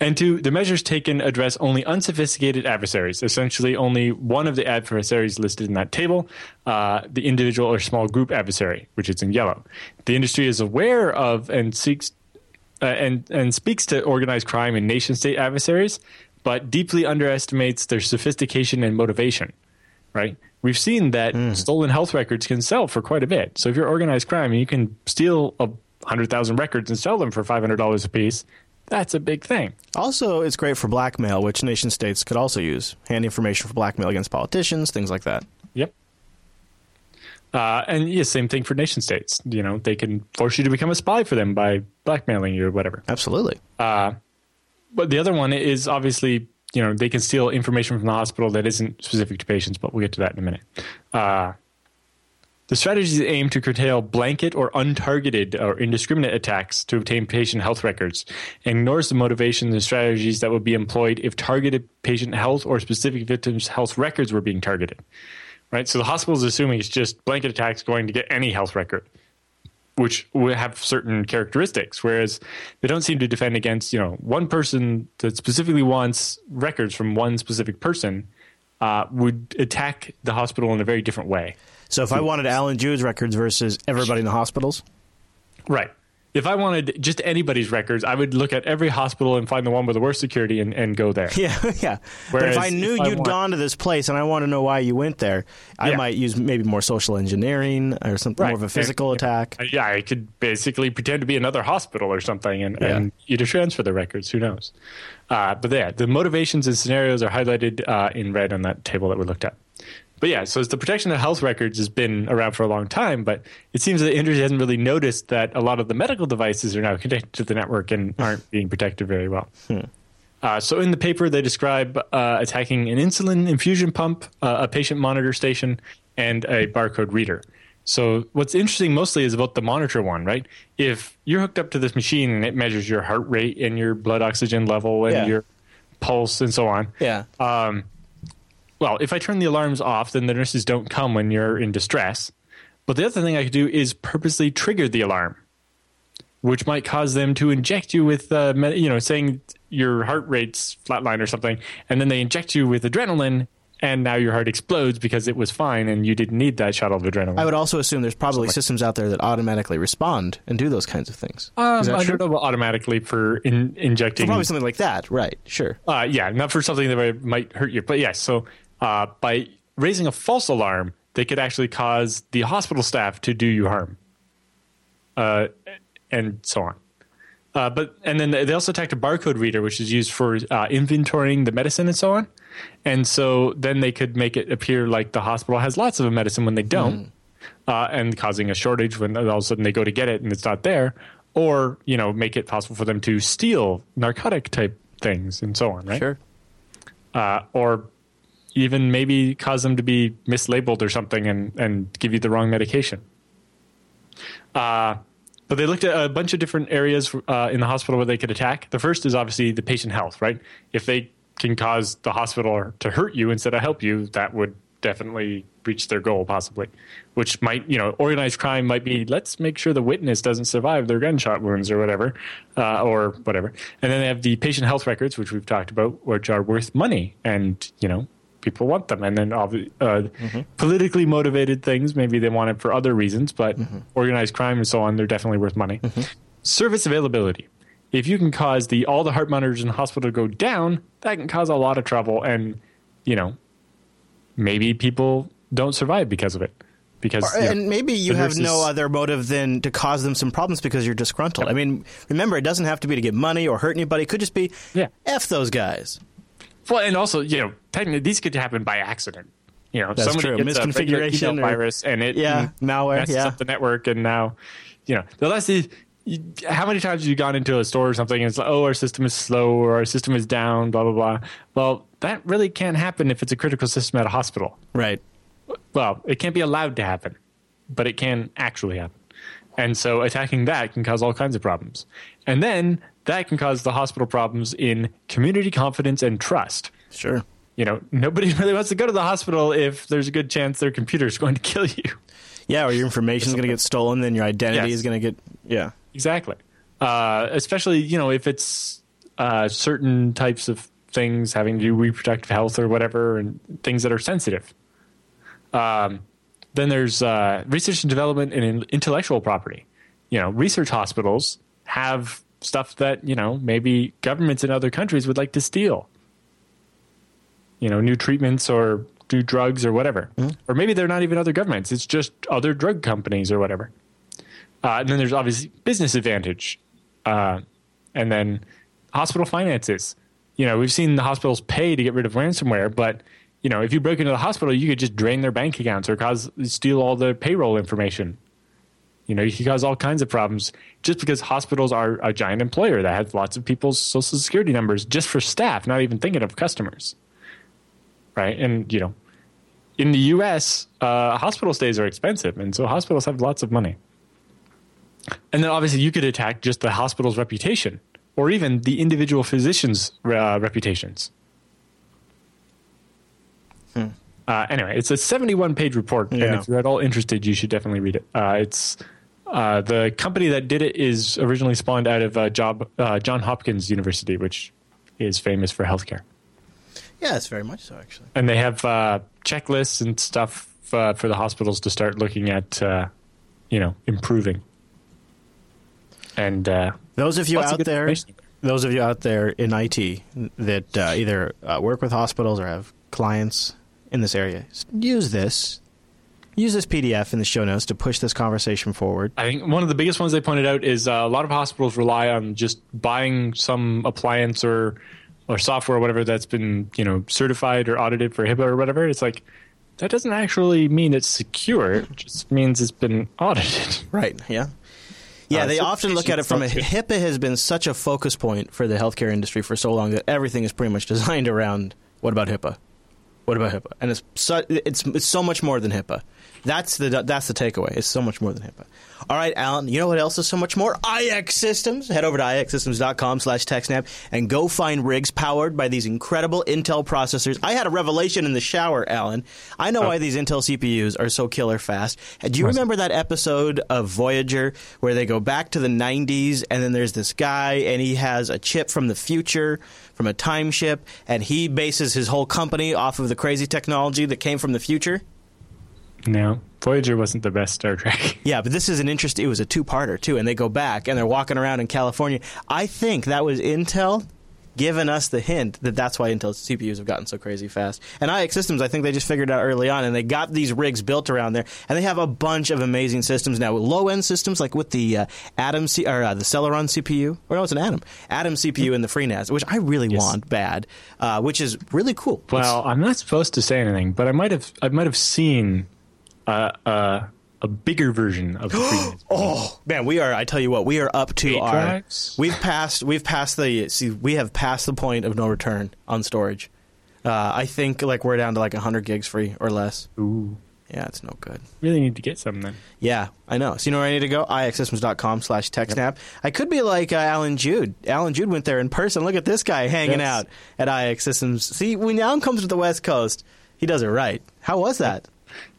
And two, the measures taken address only unsophisticated adversaries, essentially only one of the adversaries listed in that table, uh, the individual or small group adversary, which is in yellow. The industry is aware of and seeks uh, and, and speaks to organized crime and nation-state adversaries, but deeply underestimates their sophistication and motivation, right? We've seen that mm. stolen health records can sell for quite a bit. So if you're organized crime and you can steal one hundred thousand records and sell them for five hundred dollars a piece, that's a big thing. Also, it's great for blackmail, which nation states could also use. Hand information for blackmail against politicians, things like that. Yep. Uh, and yeah, same thing for nation states. You know, they can force you to become a spy for them by blackmailing you or whatever. Absolutely. Uh, but the other one is obviously, you know, they can steal information from the hospital that isn't specific to patients, but we'll get to that in a minute. Uh, the strategies aim to curtail blanket or untargeted or indiscriminate attacks to obtain patient health records, and ignores the motivations and strategies that would be employed if targeted patient health or specific victims' health records were being targeted. Right? So the hospital is assuming it's just blanket attacks going to get any health record. which would have certain characteristics, whereas they don't seem to defend against, you know, one person that specifically wants records from one specific person uh, would attack the hospital in a very different way. So if I wanted Alan Jude's records versus everybody in the hospitals? Right. If I wanted just anybody's records, I would look at every hospital and find the one with the worst security and, and go there. Yeah, yeah. Whereas but if I knew if I you'd want, gone to this place and I want to know why you went there, I yeah. might use maybe more social engineering or something, right. more of a physical yeah. attack. Yeah, I could basically pretend to be another hospital or something and, yeah. and you just transfer the records. Who knows? Uh, but yeah, the motivations and scenarios are highlighted uh, in red on that table that we looked at. But yeah, so it's the protection of health records has been around for a long time, but it seems that the industry hasn't really noticed that a lot of the medical devices are now connected to the network and aren't being protected very well. Hmm. Uh, so in the paper, they describe uh, attacking an insulin infusion pump, uh, a patient monitor station, and a barcode reader. So what's interesting mostly is about the monitor one, right? If you're hooked up to this machine and it measures your heart rate and your blood oxygen level and yeah. your pulse and so on. Yeah. Um, Well, if I turn the alarms off, then the nurses don't come when you're in distress. But the other thing I could do is purposely trigger the alarm, which might cause them to inject you with, uh, you know, saying your heart rate's flatline or something, and then they inject you with adrenaline, and now your heart explodes because it was fine and you didn't need that shot of adrenaline. I would also assume there's probably systems out there that automatically respond and do those kinds of things. Um, is that I true? Don't know automatically for in- injecting. For probably something like that, right, sure. Uh, yeah, not for something that might hurt you, but yes, yeah, so... Uh, by raising a false alarm, they could actually cause the hospital staff to do you harm, uh, and so on. Uh, but and then they also attacked a barcode reader, which is used for uh, inventorying the medicine and so on. And so then they could make it appear like the hospital has lots of a medicine when they don't, mm. uh, and causing a shortage when all of a sudden they go to get it and it's not there, or you know make it possible for them to steal narcotic type things and so on, right? Sure. Uh, or even maybe cause them to be mislabeled or something and, and give you the wrong medication. Uh, but they looked at a bunch of different areas uh, in the hospital where they could attack. The first is obviously the patient health, right? If they can cause the hospital to hurt you instead of help you, that would definitely reach their goal possibly, which might, you know, organized crime might be, let's make sure the witness doesn't survive their gunshot wounds or whatever, uh, or whatever. And then they have the patient health records, which we've talked about, which are worth money and, you know, people want them. And then uh, mm-hmm. politically motivated things, maybe they want it for other reasons, but mm-hmm. organized crime and so on, they're definitely worth money. Mm-hmm. Service availability. If you can cause the all the heart monitors in the hospital to go down, that can cause a lot of trouble. And, you know, maybe people don't survive because of it. Because, or, you know, and maybe you have nurses, no other motive than to cause them some problems because you're disgruntled. Yeah. I mean, remember, it doesn't have to be to get money or hurt anybody. It could just be, yeah. F those guys. Well, and also, you know, technically these could happen by accident. You know, that's true. Misconfiguration or, virus, and it yeah, malware messes yeah. up the network, and now, you know, the last is how many times have you gone into a store or something and it's like, oh, our system is slow or our system is down, blah blah blah. Well, that really can't happen if it's a critical system at a hospital, right? Well, it can't be allowed to happen, but it can actually happen, and so attacking that can cause all kinds of problems, and then. That can cause the hospital problems in community confidence and trust. Sure. You know, nobody really wants to go to the hospital if there's a good chance their computer is going to kill you. Yeah, or your information is going to get stolen, then your identity yes. is going to get... Yeah. Exactly. Uh, especially, you know, if it's uh, certain types of things having to do with reproductive health or whatever, and things that are sensitive. Um, then there's uh, research and development and intellectual property. You know, research hospitals have... stuff that, you know, maybe governments in other countries would like to steal. You know, new treatments or new drugs or whatever. Mm-hmm. Or maybe they're not even other governments. It's just other drug companies or whatever. Uh, and then there's obviously business advantage. Uh, and then hospital finances. You know, we've seen the hospitals pay to get rid of ransomware, but, you know, if you broke into the hospital, you could just drain their bank accounts or cause steal all their payroll information. You know, you can cause all kinds of problems just because hospitals are a giant employer that has lots of people's social security numbers just for staff, not even thinking of customers, right? And, you know, in the U S, uh, hospital stays are expensive, and so hospitals have lots of money. And then obviously you could attack just the hospital's reputation or even the individual physician's uh, reputations. Hmm. Uh, anyway, it's a seventy-one page report, yeah. and if you're at all interested, you should definitely read it. Uh, it's... Uh, the company that did it is originally spawned out of uh, job, uh, John Hopkins University, which is famous for healthcare. Yeah, it's very much so, actually. And they have uh, checklists and stuff uh, for the hospitals to start looking at, uh, you know, improving. And uh, those of you out there, those of you out there in I T that uh, either uh, work with hospitals or have clients in this area, use this. Use this P D F in the show notes to push this conversation forward. I think one of the biggest ones they pointed out is uh, a lot of hospitals rely on just buying some appliance or or software or whatever that's been, you know, certified or audited for HIPAA or whatever. It's like, that doesn't actually mean it's secure. It just means it's been audited. Right, yeah. Yeah, uh, they so often look at it from a HIPAA has been such a focus point for the healthcare industry for so long that everything is pretty much designed around, what about HIPAA? What about HIPAA? And it's so, it's, it's so much more than HIPAA. That's the that's the takeaway. It's so much more than HIPAA. All right, Alan, you know what else is so much more? I X Systems. Head over to I X systems dot com slash TechSnap and go find rigs powered by these incredible Intel processors. I had a revelation in the shower, Alan. I know oh. why these Intel C P Us are so killer fast. Do you remember that episode of Voyager where they go back to the nineties and then there's this guy and he has a chip from the future, from a time ship, and he bases his whole company off of the crazy technology that came from the future? No, Voyager wasn't the best Star Trek. Yeah, but this is an interesting... It was a two-parter, too, and they go back, and they're walking around in California. I think that was Intel giving us the hint that that's why Intel's C P Us have gotten so crazy fast. And I X Systems, I think they just figured out early on, and they got these rigs built around there, and they have a bunch of amazing systems now. Low-end systems, like with the uh, Atom C- or uh, the Celeron C P U. Or no, it's an Atom. Atom C P U in the FreeNAS, which I really yes. want bad, uh, which is really cool. Well, it's- I'm not supposed to say anything, but I might have I might have seen... Uh, uh, a bigger version of the FreeNAS. Oh man, we are! I tell you what, we are up to our. Drives. We've passed. We've passed the. See, we have passed the point of no return on storage. Uh, I think like we're down to like one hundred gigs free or less. Ooh. Yeah, it's no good. Really need to get some then. Yeah, I know. So you know where I need to go? I X systems dot com slash TechSnap. Yep. I could be like uh, Alan Jude. Alan Jude went there in person. Look at this guy hanging yes. out at I X Systems. See, when Alan comes to the West Coast, he does it right. How was that?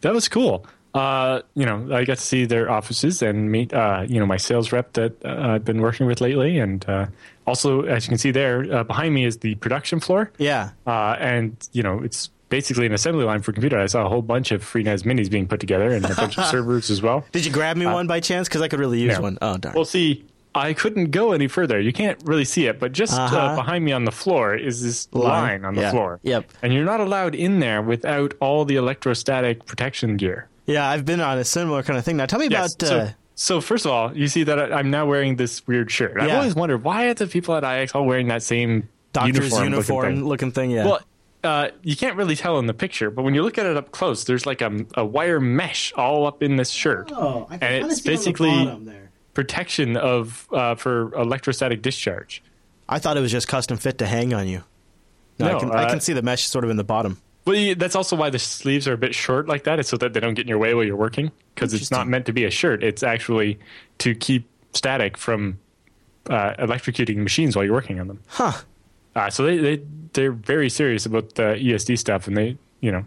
That was cool. Uh, you know, I got to see their offices and meet, uh, you know, my sales rep that uh, I've been working with lately. And uh, also, as you can see there, uh, behind me is the production floor. Yeah. Uh, and, you know, it's basically an assembly line for computer. I saw a whole bunch of FreeNAS minis being put together and a bunch of servers as well. Did you grab me uh, one by chance? Because I could really use no. one. Oh, darn. Well, see, I couldn't go any further. You can't really see it, but just uh-huh. uh, behind me on the floor is this line, line on the yeah. floor. Yep. And you're not allowed in there without all the electrostatic protection gear. Yeah, I've been on a similar kind of thing. Now, tell me yes. about... So, uh, so, first of all, you see that I'm now wearing this weird shirt. Yeah. I've always wondered, why are the people at I X all wearing that same Doctor's uniform, uniform looking, thing? looking thing? Yeah. Well, uh, you can't really tell in the picture, but when you look at it up close, there's like a, a wire mesh all up in this shirt. Oh, I can and it's basically... on the bottom there. Protection of uh, for electrostatic discharge. I thought it was just custom fit to hang on you. No, no I, can, uh, I can see the mesh sort of in the bottom. Well, that's also why the sleeves are a bit short like that. It's so that they don't get in your way while you're working, because it's not meant to be a shirt. It's actually to keep static from uh, electrocuting machines while you're working on them. Huh. Uh, so they they they're very serious about the E S D stuff, and they you know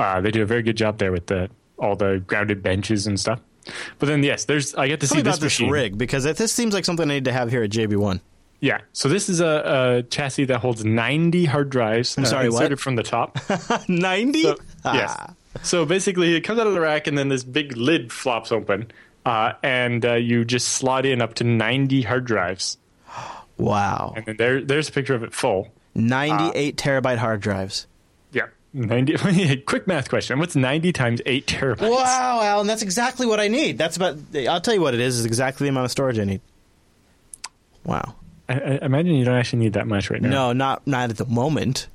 uh, they do a very good job there with the all the grounded benches and stuff. But then, yes, there's. I get to Tell see me this about machine. This rig, because this seems like something I need to have here at J B one. Yeah, so this is a, a chassis that holds ninety hard drives. I'm sorry, uh, inserted what? From the top. ninety? So, ah. Yes. So basically, it comes out of the rack, and then this big lid flops open, uh, and uh, you just slot in up to ninety hard drives. Wow. And then there, there's a picture of it full. ninety-eight uh, terabyte hard drives. Yeah. ninety, quick math question. What's ninety times eight terabytes? Wow, Alan, that's exactly what I need. That's about. I'll tell you what it is. It's exactly the amount of storage I need. Wow. I, I imagine you don't actually need that much right now. No, not not at the moment,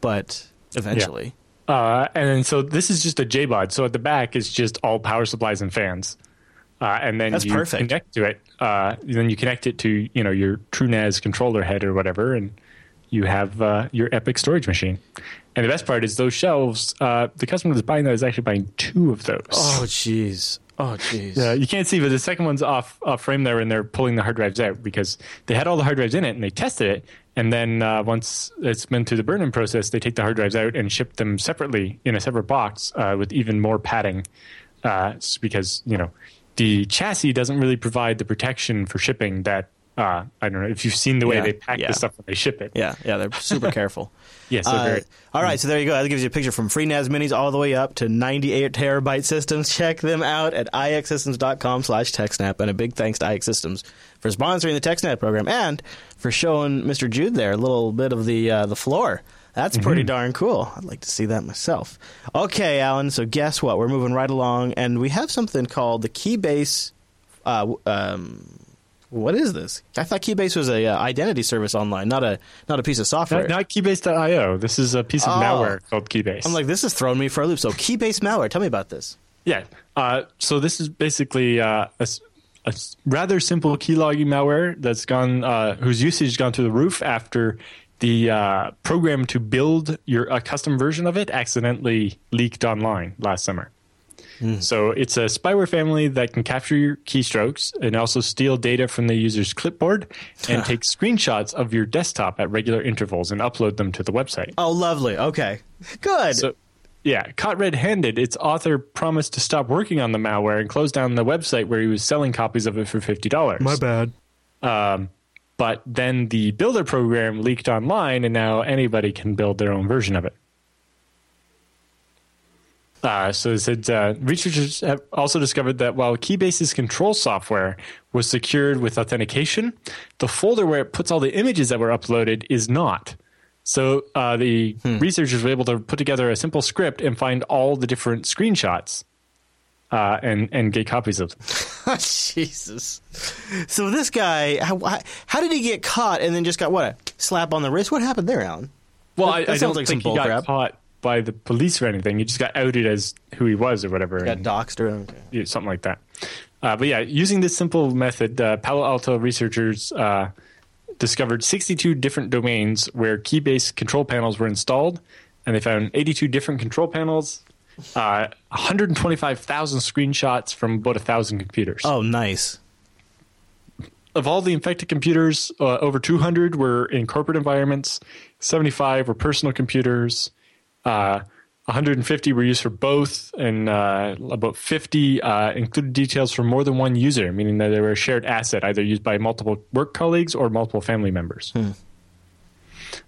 but eventually. Yeah. Uh, and then so this is just a J BOD. So at the back is just all power supplies and fans. Uh, and then that's you perfect. Connect to it. Uh, then you connect it to you know your TrueNAS controller head or whatever, and you have uh, your epic storage machine. And the best part is those shelves, uh, the customer that's buying that is actually buying two of those. Oh, jeez. Oh, jeez. Yeah, you can't see, but the second one's off, off frame there, and they're pulling the hard drives out because they had all the hard drives in it, and they tested it. And then uh, once it's been through the burn-in process, they take the hard drives out and ship them separately in a separate box uh, with even more padding uh, because, you know, the chassis doesn't really provide the protection for shipping that, uh, I don't know if you've seen the way yeah, they pack yeah. the stuff when they ship it. Yeah, yeah, they're super careful. Yes. Yeah, so uh, all right, so there you go. That gives you a picture from FreeNAS minis all the way up to ninety-eight terabyte systems. Check them out at ixsystems dot com slash TechSnap. And a big thanks to I X Systems for sponsoring the TechSnap program and for showing Mister Jude there a little bit of the uh, the floor. That's pretty mm-hmm. darn cool. I'd like to see that myself. Okay, Alan, so guess what? We're moving right along, and we have something called the Keybase. Uh, um, what is this? I thought Keybase was an uh, identity service online, not a not a piece of software. Not, not Keybase dot io. This is a piece of oh. malware called Keybase. I'm like, this has thrown me for a loop. So Keybase malware, tell me about this. Yeah. Uh, so this is basically uh, a, a rather simple keylogging malware that's gone, uh, whose usage has gone through the roof after the uh, program to build your a custom version of it accidentally leaked online last summer. Mm. So it's a spyware family that can capture your keystrokes and also steal data from the user's clipboard and take screenshots of your desktop at regular intervals and upload them to the website. Oh, lovely. Okay. Good. So, yeah. Caught red-handed, its author promised to stop working on the malware and close down the website where he was selling copies of it for fifty dollars. My bad. Um But then the builder program leaked online, and now anybody can build their own version of it. Uh, so it said, uh, researchers have also discovered that while Keybase's control software was secured with authentication, the folder where it puts all the images that were uploaded is not. So uh, the hmm. researchers were able to put together a simple script and find all the different screenshots. Uh, and, and get copies of them. Jesus. So this guy, how, how did he get caught and then just got, what, a slap on the wrist? What happened there, Alan? Well, that, I, that I don't like think he got crap. caught by the police or anything. He just got outed as who he was or whatever. He got and, doxed or okay. yeah, something like that. Uh, but yeah, using this simple method, uh, Palo Alto researchers uh, discovered sixty-two different domains where Keybase control panels were installed, and they found eighty-two different control panels, Uh, one hundred twenty-five thousand screenshots from about one thousand computers. Oh, nice. Of all the infected computers, uh, over two hundred were in corporate environments, seventy-five were personal computers, uh, one hundred fifty were used for both, and uh, about fifty uh, included details for more than one user, meaning that they were a shared asset, either used by multiple work colleagues or multiple family members. Hmm.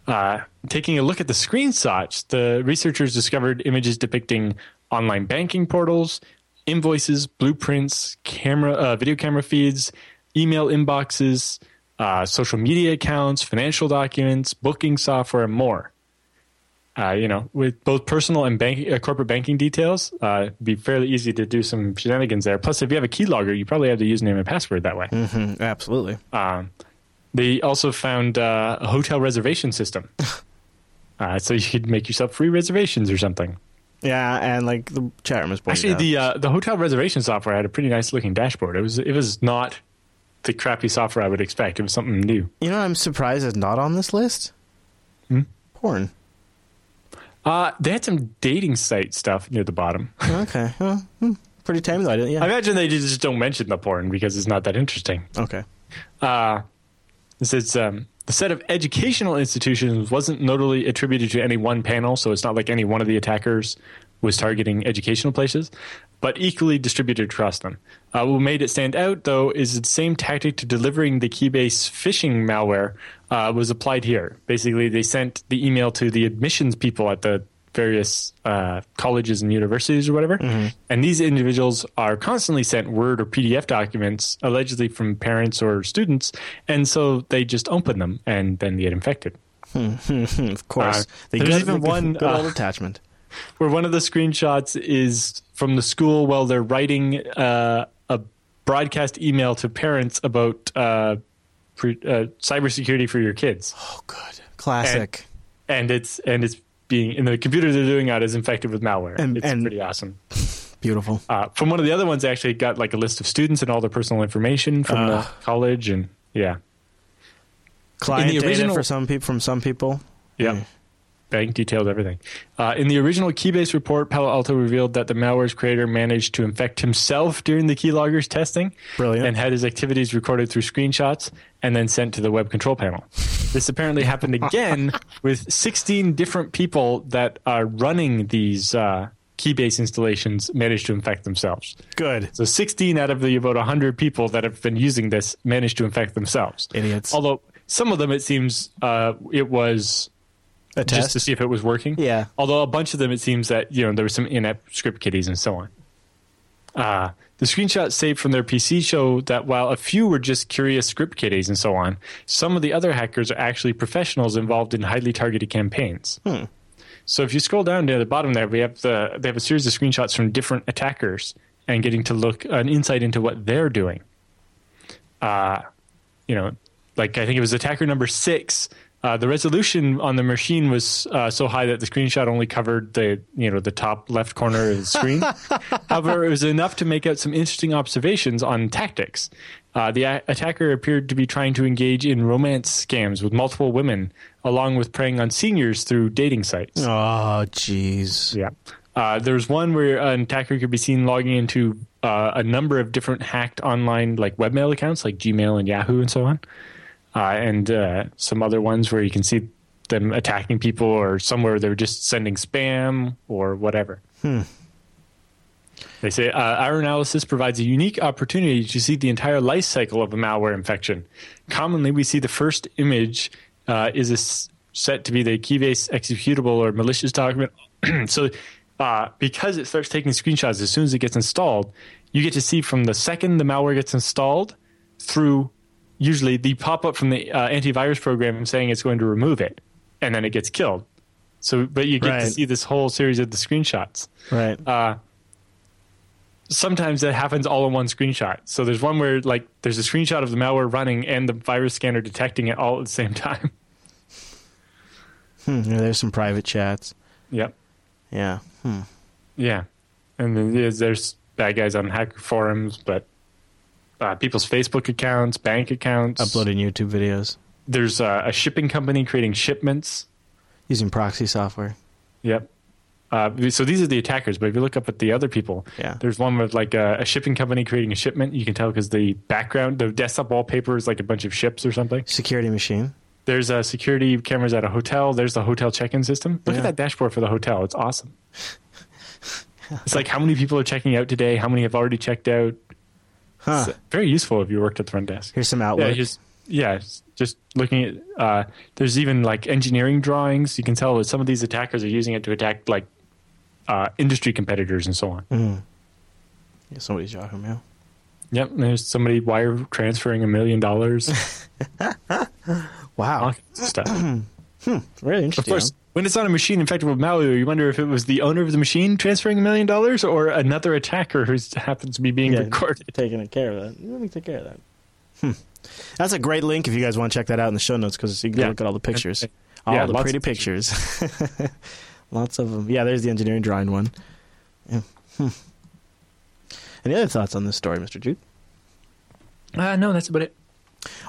Uh, taking a look at the screenshots, the researchers discovered images depicting online banking portals, invoices, blueprints, camera, uh, video camera feeds, email inboxes, uh, social media accounts, financial documents, booking software, and more. Uh, you know, with both personal and bank, uh, corporate banking details, uh, it'd be fairly easy to do some shenanigans there. Plus, if you have a keylogger, you probably have the username and password that way. Mm-hmm, absolutely. Um, They also found uh, a hotel reservation system. Uh, so you could make yourself free reservations or something. Yeah, and like the chat room is pointing Actually, out. the uh, the hotel reservation software had a pretty nice looking dashboard. It was it was not the crappy software I would expect. It was something new. You know, I'm surprised it's not on this list. Hmm? Porn. Uh, they had some dating site stuff near the bottom. Okay. Well, pretty tame though. Yeah. I imagine they just don't mention the porn because it's not that interesting. Okay. Uh It's, um, the set of educational institutions wasn't notably attributed to any one panel, so it's not like any one of the attackers was targeting educational places, but equally distributed across them. Uh, what made it stand out, though, is the same tactic to delivering the Keybase phishing malware uh, was applied here. Basically, they sent the email to the admissions people at the various uh, colleges and universities or whatever, mm-hmm. and these individuals are constantly sent Word or P D F documents, allegedly from parents or students, and so they just open them and then they get infected. Of course. Uh, they there's even one good old uh, attachment where one of the screenshots is from the school while they're writing uh, a broadcast email to parents about uh, pre- uh, cybersecurity for your kids. Oh, good. Classic. And, and it's and it's Being, and the computer they're doing out is infected with malware. And, it's and pretty awesome. Beautiful. Uh, from one of the other ones, I actually got like a list of students and all their personal information from uh, the college. And yeah. Client data original, for some people, from some people. Yeah. Mm. Bank detailed everything. Uh, in the original Keybase report, Palo Alto revealed that the malware's creator managed to infect himself during the keylogger's testing. Brilliant. And had his activities recorded through screenshots and then sent to the web control panel. This apparently happened again with sixteen different people that are running these uh, Keybase installations managed to infect themselves. Good. So sixteen out of the about one hundred people that have been using this managed to infect themselves. Idiots. Although some of them, it seems uh, it was a test just to see if it was working. Yeah. Although a bunch of them, it seems that you know there were some inept script kiddies and so on. Uh, the screenshots saved from their P C show that while a few were just curious script kiddies and so on, some of the other hackers are actually professionals involved in highly targeted campaigns. Hmm. So if you scroll down near the bottom there, we have the they have a series of screenshots from different attackers and getting to look an insight into what they're doing. Uh, you know, like I think it was attacker number six. Uh, the resolution on the machine was uh, so high that the screenshot only covered the you know the top left corner of the screen. However, it was enough to make out some interesting observations on tactics. Uh, the a- attacker appeared to be trying to engage in romance scams with multiple women, along with preying on seniors through dating sites. Oh, jeez. Yeah. Uh, there's one where an attacker could be seen logging into uh, a number of different hacked online like webmail accounts, like Gmail and Yahoo and so on. Uh, and uh, some other ones where you can see them attacking people or somewhere they're just sending spam or whatever. Hmm. They say, uh, our analysis provides a unique opportunity to see the entire life cycle of a malware infection. Commonly, we see the first image uh, is a s- set to be the Keybase executable or malicious document. So uh, because it starts taking screenshots as soon as it gets installed, you get to see from the second the malware gets installed through usually the pop-up from the uh, antivirus program saying it's going to remove it, and then it gets killed. So, but you get right. to see this whole series of the screenshots. Right. Uh, sometimes that happens all in one screenshot. So there's one where like there's a screenshot of the malware running and the virus scanner detecting it all at the same time. Hmm, yeah, there's some private chats. Yep. Yeah. Hmm. Yeah. And then there's, there's bad guys on hacker forums, but Uh, people's Facebook accounts, bank accounts. Uploading YouTube videos. There's uh, a shipping company creating shipments. Using proxy software. Yep. Uh, so these are the attackers, but if you look up at the other people, yeah. there's one with like a, a shipping company creating a shipment. You can tell because the background, the desktop wallpaper is like a bunch of ships or something. Security machine. There's uh, security cameras at a hotel. There's the hotel check-in system. Look yeah. at that dashboard for the hotel. It's awesome. It's like how many people are checking out today, how many have already checked out. Huh. It's very useful if you worked at the front desk. Here's some outlook. Yeah, just, yeah, just looking at. Uh, there's even like engineering drawings. You can tell that some of these attackers are using it to attack like uh, industry competitors and so on. Mm. Yeah, somebody's Yahoo Mail. Yep, and there's somebody wire transferring a million dollars. Wow, stuff. hmm, really interesting. Of course, when it's on a machine infected with malware, you wonder if it was the owner of the machine transferring a million dollars or another attacker who happens to be being yeah, recorded. Taking care of that. Let me take care of that. Hmm. That's a great link if you guys want to check that out in the show notes because you can yeah. look at all the pictures. All yeah, the pretty pictures. pictures. Lots of them. Yeah, there's the engineering drawing one. Yeah. Hmm. Any other thoughts on this story, Mister Jude? Uh, no, that's about it.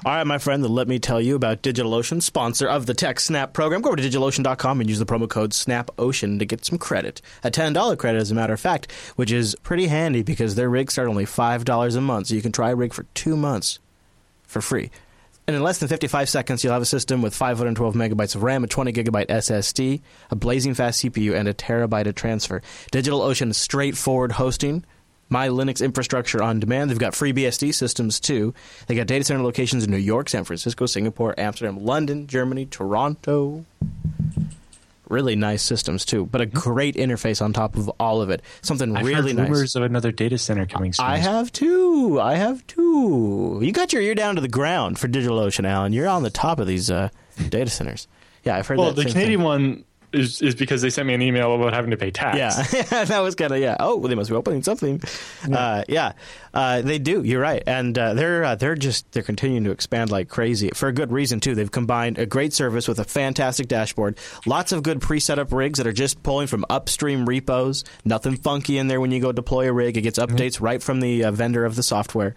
All right, my friend, let me tell you about DigitalOcean, sponsor of the TechSnap program. Go over to DigitalOcean dot com and use the promo code SNAPOcean to get some credit. A ten dollars credit, as a matter of fact, which is pretty handy because their rigs start only five dollars a month. So you can try a rig for two months for free. And in less than fifty-five seconds, you'll have a system with five hundred twelve megabytes of RAM, a twenty gigabyte S S D, a blazing fast C P U, and a terabyte of transfer. DigitalOcean's straightforward hosting. My Linux infrastructure on demand. They've got free B S D systems, too. They got data center locations in New York, San Francisco, Singapore, Amsterdam, London, Germany, Toronto. Really nice systems, too, but a great interface on top of all of it. Something I've really nice. I've heard rumors of another data center coming soon. I have, too. I have, too. You got your ear down to the ground for DigitalOcean, Alan. You're on the top of these uh, data centers. Yeah, I've heard well, that. Well, the Canadian thing. one... Is, is because they sent me an email about having to pay tax. Yeah, that was kind of, yeah, oh, well, they must be opening something. Yeah, uh, yeah. Uh, they do, you're right. And uh, they're uh, they're just, they're continuing to expand like crazy for a good reason, too. They've combined a great service with a fantastic dashboard, lots of good pre-setup rigs that are just pulling from upstream repos, nothing funky in there when you go deploy a rig. It gets updates mm-hmm. right from the uh, vendor of the software.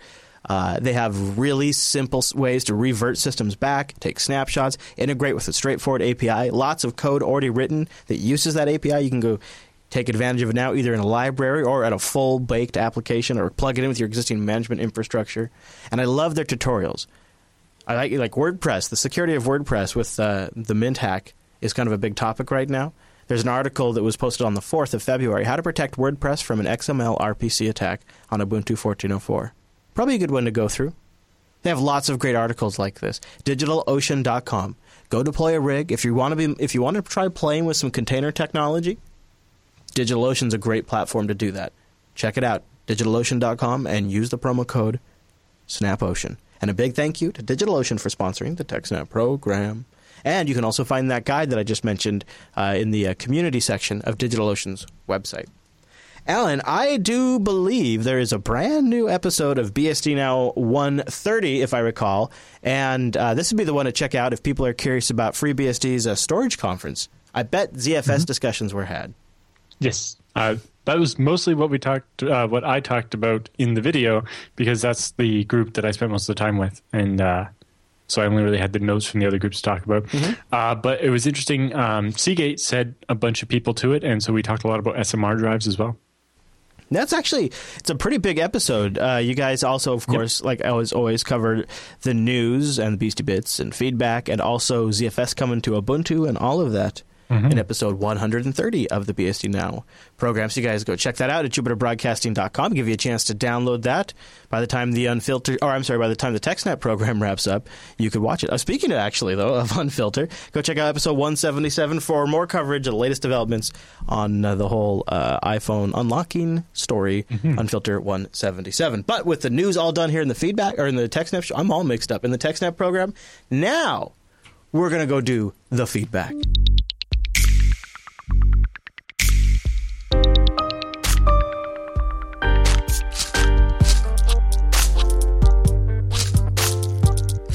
Uh, they have really simple ways to revert systems back, take snapshots, integrate with a straightforward A P I. Lots of code already written that uses that A P I. You can go take advantage of it now either in a library or at a full-baked application or plug it in with your existing management infrastructure. And I love their tutorials. I like, like WordPress. The security of WordPress with uh, the Mint hack is kind of a big topic right now. There's an article that was posted on the fourth of February, How to Protect WordPress from an X M L R P C Attack on Ubuntu fourteen oh four. Probably a good one to go through. They have lots of great articles like this. digital ocean dot com. Go deploy a rig. If you want to be, if you want to try playing with some container technology, DigitalOcean's a great platform to do that. Check it out, digital ocean dot com, and use the promo code SNAPOcean. And a big thank you to DigitalOcean for sponsoring the TechSnap program. And you can also find that guide that I just mentioned uh, in the uh, community section of DigitalOcean's website. Alan, I do believe there is a brand new episode of B S D Now one thirty, if I recall, and uh, this would be the one to check out if people are curious about FreeBSD's uh, storage conference. I bet Z F S mm-hmm. discussions were had. Yes, uh, that was mostly what we talked, uh, what I talked about in the video, because that's the group that I spent most of the time with, and uh, so I only really had the notes from the other groups to talk about. Mm-hmm. Uh, but it was interesting. Um, Seagate said a bunch of people to it, and so we talked a lot about S M R drives as well. That's actually, it's a pretty big episode. Uh, you guys also, of course, yep. like I always, always covered the news and the Beastie Bits and feedback, and also Z F S coming to Ubuntu and all of that mm-hmm. in episode one thirty of the B S D Now program. So you guys go check that out at jupiter broadcasting dot com. Give you a chance to download that. By the time the Unfiltered, or I'm sorry, by the time the TechSnap program wraps up, you could watch it. Uh, speaking of, actually, though, of Unfiltered, go check out episode one seventy-seven for more coverage of the latest developments on uh, the whole uh, iPhone unlocking story, mm-hmm. Unfiltered one seventy-seven. But with the news all done here in the feedback, or in the TechSnap show, I'm all mixed up in the TechSnap program. Now we're going to go do the feedback.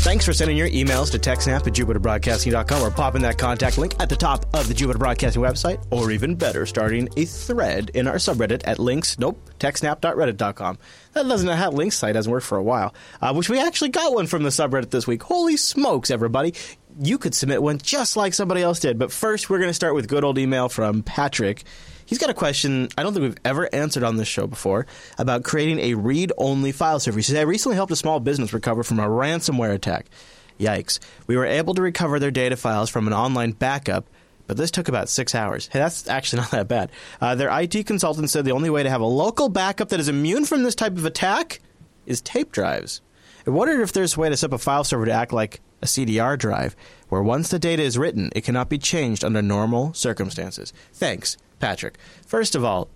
Thanks for sending your emails to TechSnap at jupiter broadcasting dot com, or popping that contact link at the top of the Jupiter Broadcasting website, or even better, starting a thread in our subreddit at links, nope, techsnap dot reddit dot com. That doesn't have links site, hasn't worked for a while, uh, which we actually got one from the subreddit this week. Holy smokes, everybody. You could submit one just like somebody else did. But first, we're going to start with good old email from Patrick. He's got a question I don't think we've ever answered on this show before about creating a read-only file server. He says, I recently helped a small business recover from a ransomware attack. Yikes. We were able to recover their data files from an online backup, but this took about six hours. Hey, that's actually not that bad. Uh, their I T consultant said the only way to have a local backup that is immune from this type of attack is tape drives. I wondered if there's a way to set up a file server to act like a C D R drive, where once the data is written, it cannot be changed under normal circumstances. Thanks, Patrick. First of all,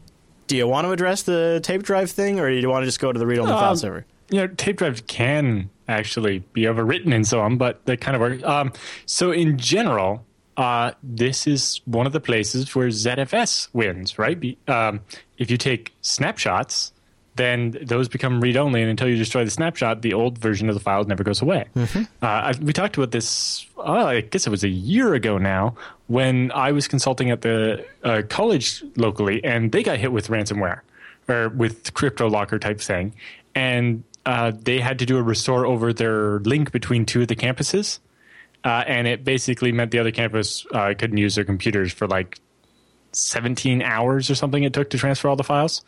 do you want to address the tape drive thing, or do you want to just go to the read-only uh, file server? You know, tape drives can actually be overwritten and so on, but they kind of work. Um, so in general, uh, this is one of the places where Z F S wins, right? Be, um, if you take snapshots, then those become read-only, and until you destroy the snapshot, the old version of the file never goes away. Mm-hmm. Uh, I, we talked about this, oh, I guess it was a year ago now, when I was consulting at the uh, college locally, and they got hit with ransomware, or with CryptoLocker type thing, and uh, they had to do a restore over their link between two of the campuses, uh, and it basically meant the other campus uh, couldn't use their computers for like seventeen hours or something it took to transfer all the files.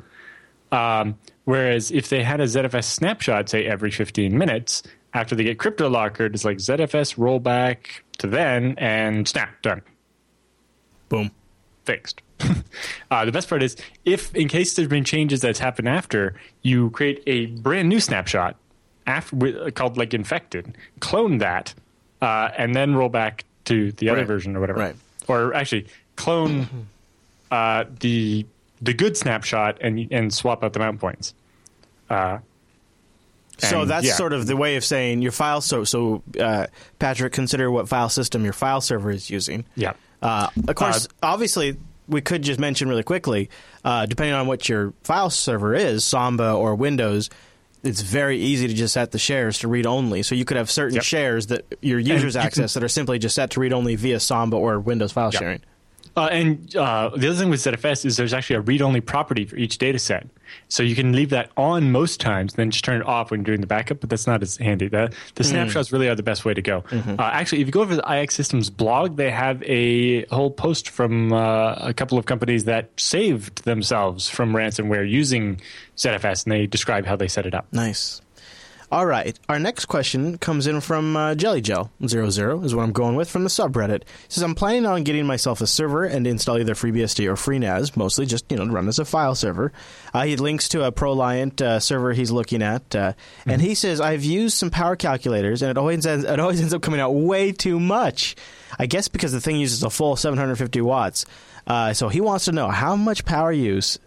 Um, whereas if they had a Z F S snapshot, say, every fifteen minutes, after they get CryptoLockered, it's like Z F S rollback to then, and snap, done. Boom. Fixed. uh, the best part is, if in case there's been changes that's happened after, you create a brand new snapshot after, called, like, infected, clone that, uh, and then roll back to the other right. version or whatever. Right. Or actually, clone uh, the... the good snapshot and and swap out the mount points. Uh, so that's yeah. sort of the way of saying your file. So, so uh, Patrick, consider what file system your file server is using. Yeah. Uh, of course, uh, obviously, we could just mention really quickly, uh, depending on what your file server is, Samba or Windows, it's very easy to just set the shares to read only. So you could have certain yep. shares that your users and access you can, that are simply just set to read only via Samba or Windows file yep. sharing. Uh, and uh, the other thing with Z F S is there's actually a read-only property for each data set. So you can leave that on most times, then just turn it off when you're doing the backup, but that's not as handy. The, the mm. snapshots really are the best way to go. Mm-hmm. Uh, actually, if you go over to the I X Systems blog, they have a whole post from uh, a couple of companies that saved themselves from ransomware using Z F S, and they describe how they set it up. Nice. All right. Our next question comes in from uh, Jelly Gel zero zero is what I'm going with from the subreddit. It says, I'm planning on getting myself a server and install either FreeBSD or FreeNAS, mostly just, you know, to run as a file server. Uh, he links to a ProLiant uh, server he's looking at, uh, mm-hmm. and he says, I've used some power calculators, and it always, ends, it always ends up coming out way too much. I guess because the thing uses a full seven hundred fifty watts. Uh, so he wants to know how much power use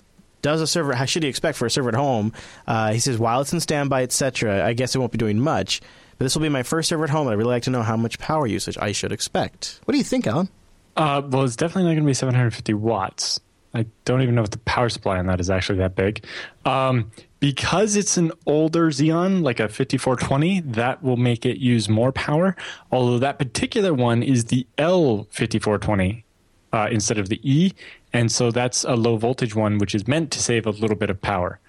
does a server, how should he expect for a server at home? Uh, he says, while it's in standby, et cetera, I guess it won't be doing much. But this will be my first server at home. I'd really like to know how much power usage I should expect. What do you think, Alan? Uh, well, it's definitely not going to be seven hundred fifty watts. I don't even know if the power supply on that is actually that big. Um, because it's an older Xeon, like a fifty-four twenty, that will make it use more power. Although that particular one is the L fifty-four twenty uh, instead of the E. And so that's a low voltage one, which is meant to save a little bit of power.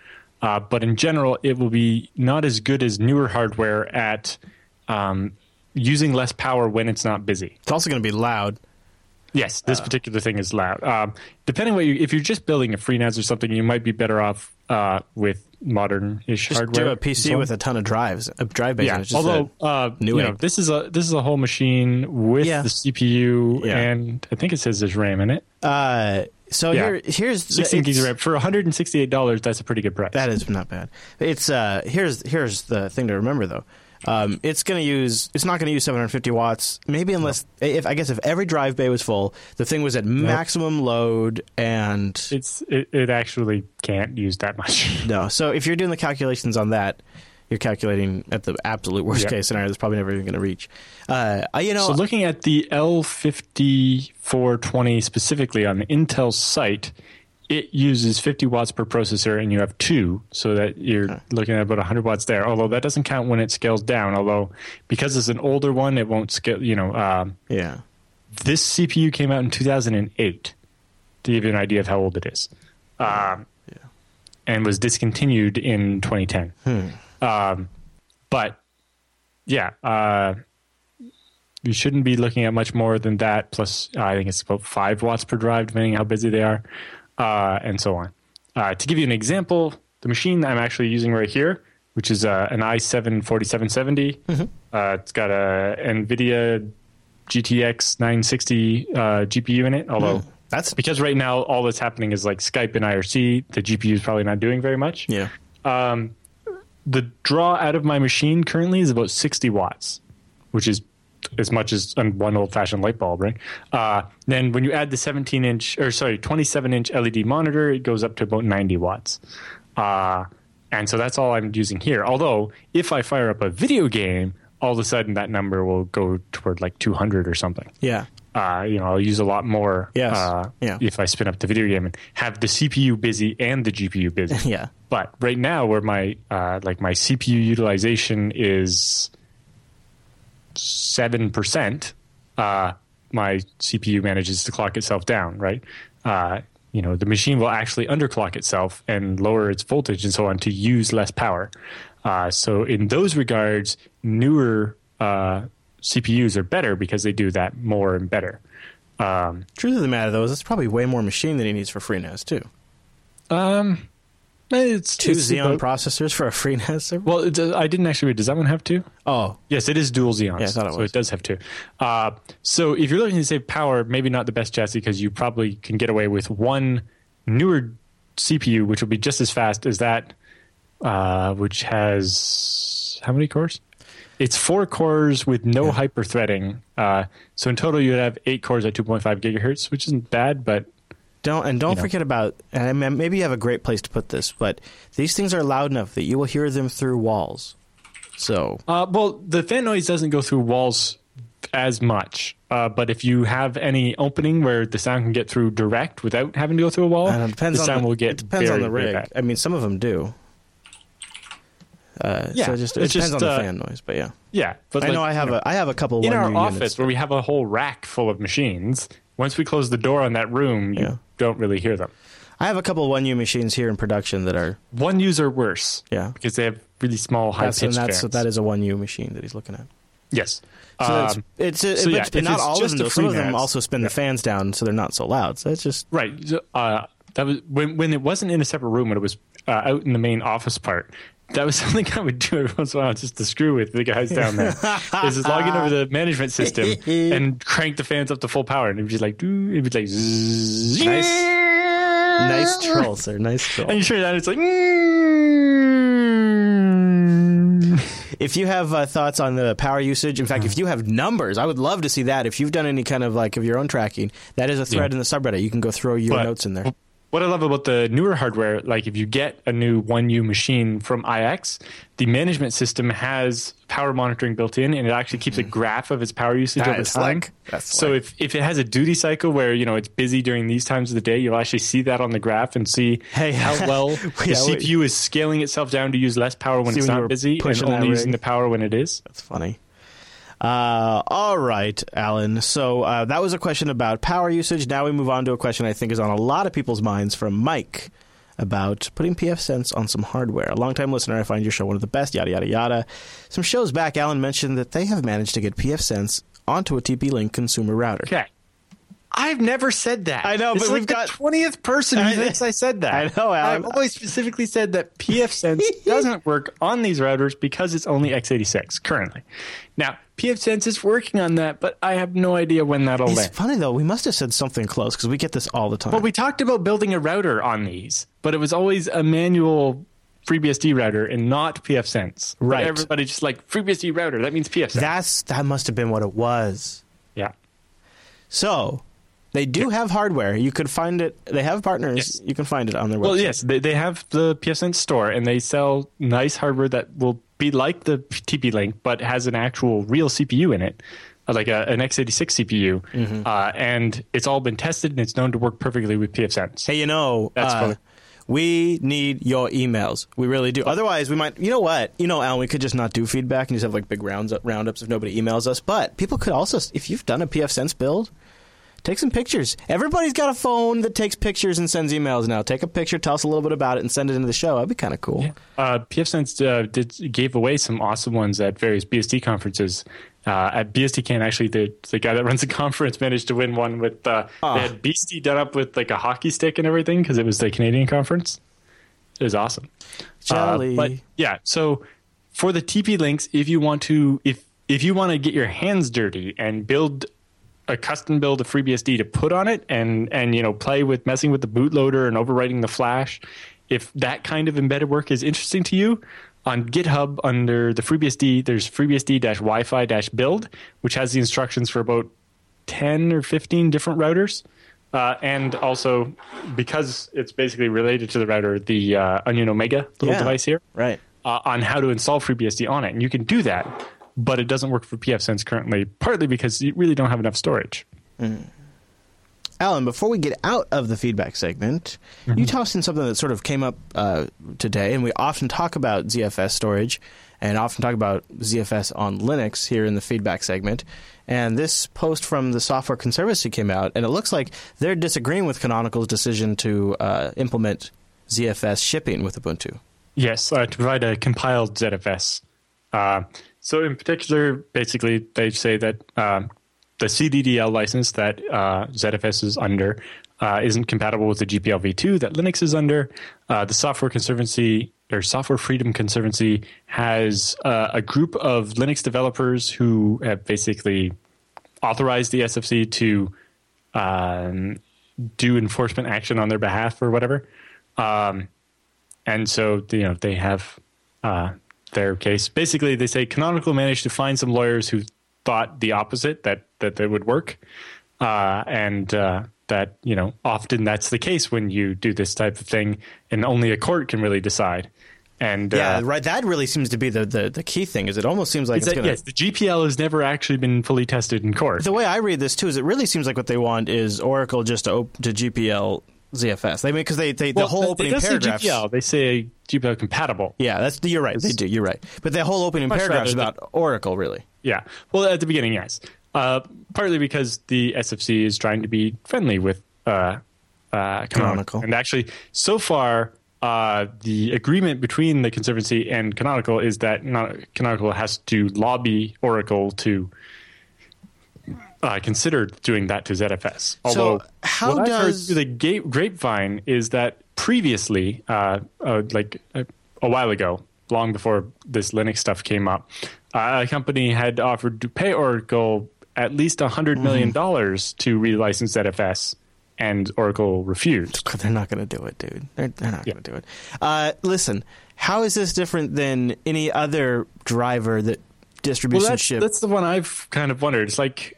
Uh, but in general, it will be not as good as newer hardware at um, using less power when it's not busy. It's also going to be loud. Yes, this uh, particular thing is loud. Um, depending what you, if you're just building a FreeNAS or something, you might be better off uh, with modern-ish just hardware. Just do a P C so, with a ton of drives, a drive base. Yeah, just although uh, new you know, this is a this is a whole machine with yeah. the C P U yeah. and I think it says there's RAM in it. Uh, so yeah. here, here's sixteen gigs of RAM for one hundred sixty-eight dollars. That's a pretty good price. That is not bad. It's uh, here's here's the thing to remember though. Um, it's going to use. It's not going to use seven hundred fifty watts. Maybe unless, no. if I guess, if every drive bay was full, the thing was at nope. maximum load, and it's it, it actually can't use that much. No. So if you're doing the calculations on that, you're calculating at the absolute worst yep. case scenario. That's probably never even going to reach. Uh, you know. So looking at the L fifty-four twenty specifically on the Intel site. It uses fifty watts per processor, and you have two, so that you're looking at about one hundred watts there. Although that doesn't count when it scales down. Although because it's an older one, it won't scale. You know, um, yeah. This C P U came out in two thousand eight to give you an idea of how old it is, um, yeah. and was discontinued in twenty ten. Hmm. Um, but yeah, uh, you shouldn't be looking at much more than that. Plus, uh, I think it's about five watts per drive, depending on how busy they are. Uh, and so on. Uh, to give you an example, the machine I'm actually using right here, which is uh, an i seven forty-seven seventy. Mm-hmm. Uh, it's got a NVIDIA G T X nine sixty uh, G P U in it. Although mm. that's because right now all that's happening is like Skype and I R C. The G P U is probably not doing very much. Yeah. Um, the draw out of my machine currently is about sixty watts, which is as much as one old-fashioned light bulb, right? Uh, then when you add the seventeen-inch, or sorry, twenty-seven-inch L E D monitor, it goes up to about ninety watts. Uh, and so that's all I'm using here. Although, if I fire up a video game, all of a sudden that number will go toward like two hundred or something. Yeah. Uh, you know, I'll use a lot more yes. uh, yeah. if I spin up the video game and have the C P U busy and the G P U busy. yeah. But right now, where my uh, like my C P U utilization is seven percent, uh, my C P U manages to clock itself down, right? Uh, you know, the machine will actually underclock itself and lower its voltage and so on to use less power. Uh, so in those regards, newer uh, C P Us are better because they do that more and better. Um, Truth of the matter, though, is it's probably way more machine than he needs for FreeNAS, too. Um, It's two it's Xeon about, processors for a FreeNAS server? Well, it, I didn't actually read. Does that one have two? Oh. Yes, it is dual Xeons. Yeah, I thought it was. So it does have two. Uh, so if you're looking to save power, maybe not the best chassis because you probably can get away with one newer C P U, which will be just as fast as that, uh, which has how many cores? It's four cores with no yeah. hyper-threading. Uh, so in total, you would have eight cores at two point five gigahertz, which isn't bad, but... Don't and don't you know. forget about, and maybe you have a great place to put this, but these things are loud enough that you will hear them through walls. So, uh, well, the fan noise doesn't go through walls as much, uh, but if you have any opening where the sound can get through direct without having to go through a wall, the sound will get very bad. It depends on the rig. I mean, some of them do. Uh, yeah, so it just, it depends just, on the uh, fan noise, but yeah, yeah. But I like, know I have you know, a I have a couple in our office units. Where we have a whole rack full of machines. Once we close the door on that room, you yeah. don't really hear them. I have a couple of one U machines here in production that are... one U's are worse. Yeah. Because they have really small, high-pitched fans. And that's, that is a one U machine that he's looking at. Yes. So um, it's, it's, so yeah, it's not it's all of them. Some of them also spin yeah. the fans down so they're not so loud. So it's just... Right. Uh, that was when, when it wasn't in a separate room, when it was uh, out in the main office part, that was something I would do every once in a while just to screw with the guys down there. Is just log in over the management system and crank the fans up to full power, and it would just like, doo, it would like, zzz, nice, nice troll, sir, nice troll. And you turn it on, it's like. If you have uh, thoughts on the power usage, in fact, if you have numbers, I would love to see that. If you've done any kind of like of your own tracking, that is a thread yeah. in the subreddit. You can go throw your but, notes in there. What I love about the newer hardware, like if you get a new one U machine from I X, the management system has power monitoring built in, and it actually keeps a graph of its power usage that over time. Like, that's so like. if, if it has a duty cycle where, you know, it's busy during these times of the day, you'll actually see that on the graph and see hey, how well the yeah, C P U we, is scaling itself down to use less power when it's when not busy and only using the power when it is. That's funny. Uh, all right, Alan. So uh, that was a question about power usage. Now we move on to a question I think is on a lot of people's minds from Mike about putting pfSense on some hardware. A longtime listener, I find your show one of the best, yada, yada, yada. Some shows back, Alan mentioned that they have managed to get pfSense onto a T P-Link consumer router. Okay. I've never said that. I know, this but is we've like got the twentieth person who thinks I said that. I know, Alan. I've always specifically said that pfSense doesn't work on these routers because it's only x eighty-six currently. Now, pfSense is working on that, but I have no idea when that'll it's end. It's funny, though. We must have said something close because we get this all the time. Well, we talked about building a router on these, but it was always a manual FreeBSD router and not pfSense. Right. But everybody just like, FreeBSD router, that means pfSense. That's, that must have been what it was. Yeah. So... They do have hardware. You could find it. They have partners. Yes. You can find it on their website. Well, yes, they they have the pfSense store, and they sell nice hardware that will be like the T P-Link, but has an actual real C P U in it, like a, an x eighty-six C P U. Mm-hmm. Uh, and it's all been tested, and it's known to work perfectly with pfSense. Hey, you know, that's uh, we need your emails. We really do. Otherwise, we might, you know what? You know, Alan, we could just not do feedback and just have like big rounds up, roundups if nobody emails us. But people could also, if you've done a pfSense build, take some pictures. Everybody's got a phone that takes pictures and sends emails now. Take a picture, tell us a little bit about it, and send it into the show. That'd be kind of cool. Yeah. Uh, pfSense uh, did, gave away some awesome ones at various B S D conferences. Uh, at BSDCon, actually, the, the guy that runs the conference managed to win one with uh, oh. They had Beastie done up with like a hockey stick and everything because it was the Canadian conference. It was awesome. Jolly. Uh, but yeah, so for the T P links, if you want to, if if you want to get your hands dirty and build a custom build of FreeBSD to put on it and, and, you know, play with messing with the bootloader and overwriting the flash. If that kind of embedded work is interesting to you, on GitHub under the FreeBSD, there's FreeBSD-Wi-Fi-Build, which has the instructions for about ten or fifteen different routers. Uh, and also, because it's basically related to the router, the uh, Onion Omega little yeah, device here, right? Uh, on how to install FreeBSD on it. And you can do that. But it doesn't work for pfSense currently, partly because you really don't have enough storage. Mm. Alan, before we get out of the feedback segment, mm-hmm. you tossed in something that sort of came up uh, today, and we often talk about Z F S storage and often talk about Z F S on Linux here in the feedback segment. And this post from the Software Conservancy came out, and it looks like they're disagreeing with Canonical's decision to uh, implement Z F S shipping with Ubuntu. Yes, uh, to provide a compiled Z F S. Uh, So in particular, basically, they say that uh, the C D D L license that uh, Z F S is under uh, isn't compatible with the G P L v two that Linux is under. Uh, the Software Conservancy or Software Freedom Conservancy has uh, a group of Linux developers who have basically authorized the S F C to um, do enforcement action on their behalf or whatever. Um, and so, you know, they have... Uh, their case. Basically, they say Canonical managed to find some lawyers who thought the opposite, that that they would work. Uh, and uh, that, you know, often that's the case when you do this type of thing and only a court can really decide. And yeah, uh, right. That really seems to be the, the, the key thing is it almost seems like it's that, gonna, yes, the G P L has never actually been fully tested in court. The way I read this, too, is it really seems like what they want is Oracle just to, op- to G P L Z F S. They mean because they, they well, the whole opening paragraph. They say G P L compatible. Yeah, that's you're right. It's, they do. You're right. But the whole opening paragraph is about the, Oracle, really. Yeah. Well, at the beginning, yes. Uh, partly because the S F C is trying to be friendly with uh, uh, Canonical, and actually, so far, uh, the agreement between the Conservancy and Canonical is that not, Canonical has to lobby Oracle to. Uh, considered doing that to Z F S. Although, so how what does... I've heard through the ga- grapevine is that previously, uh, uh, like a, a while ago, long before this Linux stuff came up, uh, a company had offered to pay Oracle at least one hundred million dollars mm. to relicense Z F S, and Oracle refused. They're not going to do it, dude. They're, they're not yeah. going to do it. Uh, listen, how is this different than any other driver that distribution well, that's, ship? That's the one I've kind of wondered. It's like,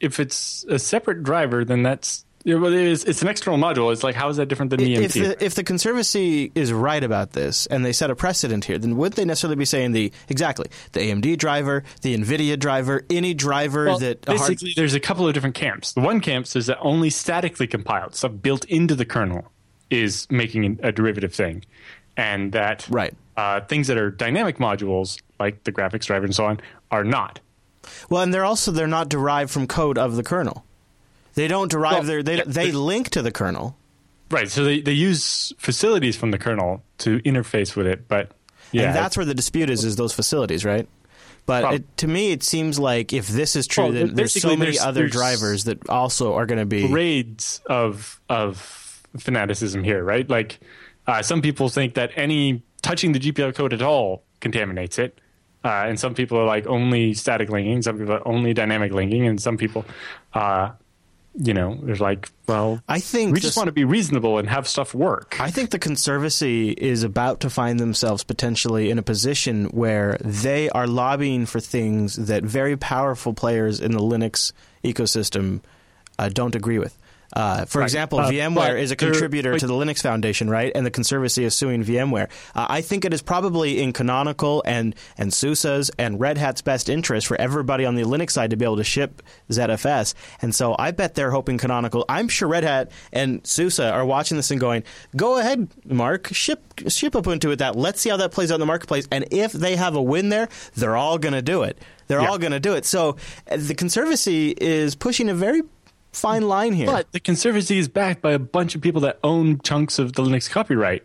if it's a separate driver, then that's yeah, well, it is, it's an external module. It's like, how is that different than E M V? If the, if the Conservancy is right about this and they set a precedent here, then would they necessarily be saying the exactly the A M D driver, the NVIDIA driver, any driver well, that basically a hard... there's a couple of different camps. The one camp says that only statically compiled stuff built into the kernel is making a derivative thing, and that right. uh, things that are dynamic modules like the graphics driver and so on are not. Well, and they're also they're not derived from code of the kernel. They don't derive well, their they yeah, they link to the kernel, right? So they, they use facilities from the kernel to interface with it, but yeah, and that's where the dispute is is those facilities, right? But it, to me, it seems like if this is true, well, then there's so many there's, other there's drivers that also are going to be grades of of fanaticism here, right? Like uh, some people think that any touching the G P L code at all contaminates it. Uh, and some people are like only static linking, some people are only dynamic linking, and some people, uh, you know, they're like, well, I think we this, just want to be reasonable and have stuff work. I think the Conservancy is about to find themselves potentially in a position where they are lobbying for things that very powerful players in the Linux ecosystem uh, don't agree with. Uh, for right. example, uh, VMware is a contributor but, to the Linux Foundation, right? And the Conservancy is suing VMware. Uh, I think it is probably in Canonical and, and SUSE's and Red Hat's best interest for everybody on the Linux side to be able to ship Z F S. And so I bet they're hoping Canonical – I'm sure Red Hat and SUSE are watching this and going, go ahead, Mark, ship, ship Ubuntu with that. Let's see how that plays out in the marketplace. And if they have a win there, they're all going to do it. They're yeah. all going to do it. So the Conservancy is pushing a very – fine line here. But the Conservancy is backed by a bunch of people that own chunks of the Linux copyright.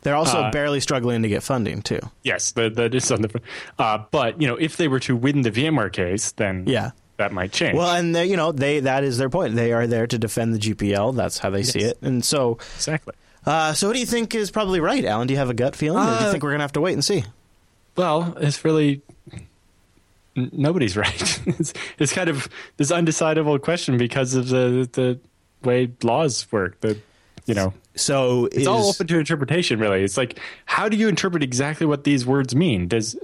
They're also uh, barely struggling to get funding, too. Yes, that, that is something. Uh, but, you know, if they were to win the VMware case, then yeah. that might change. Well, and, they, you know, they that is their point. They are there to defend the G P L. That's how they yes. see it. And so... Exactly. Uh, so what do you think is probably right, Alan? Do you have a gut feeling? Uh, or do you think we're going to have to wait and see? Well, it's really... Nobody's right. It's, it's kind of this undecidable question because of the the way laws work. The you know, so it's is, all open to interpretation. Really, it's like how do you interpret exactly what these words mean? Does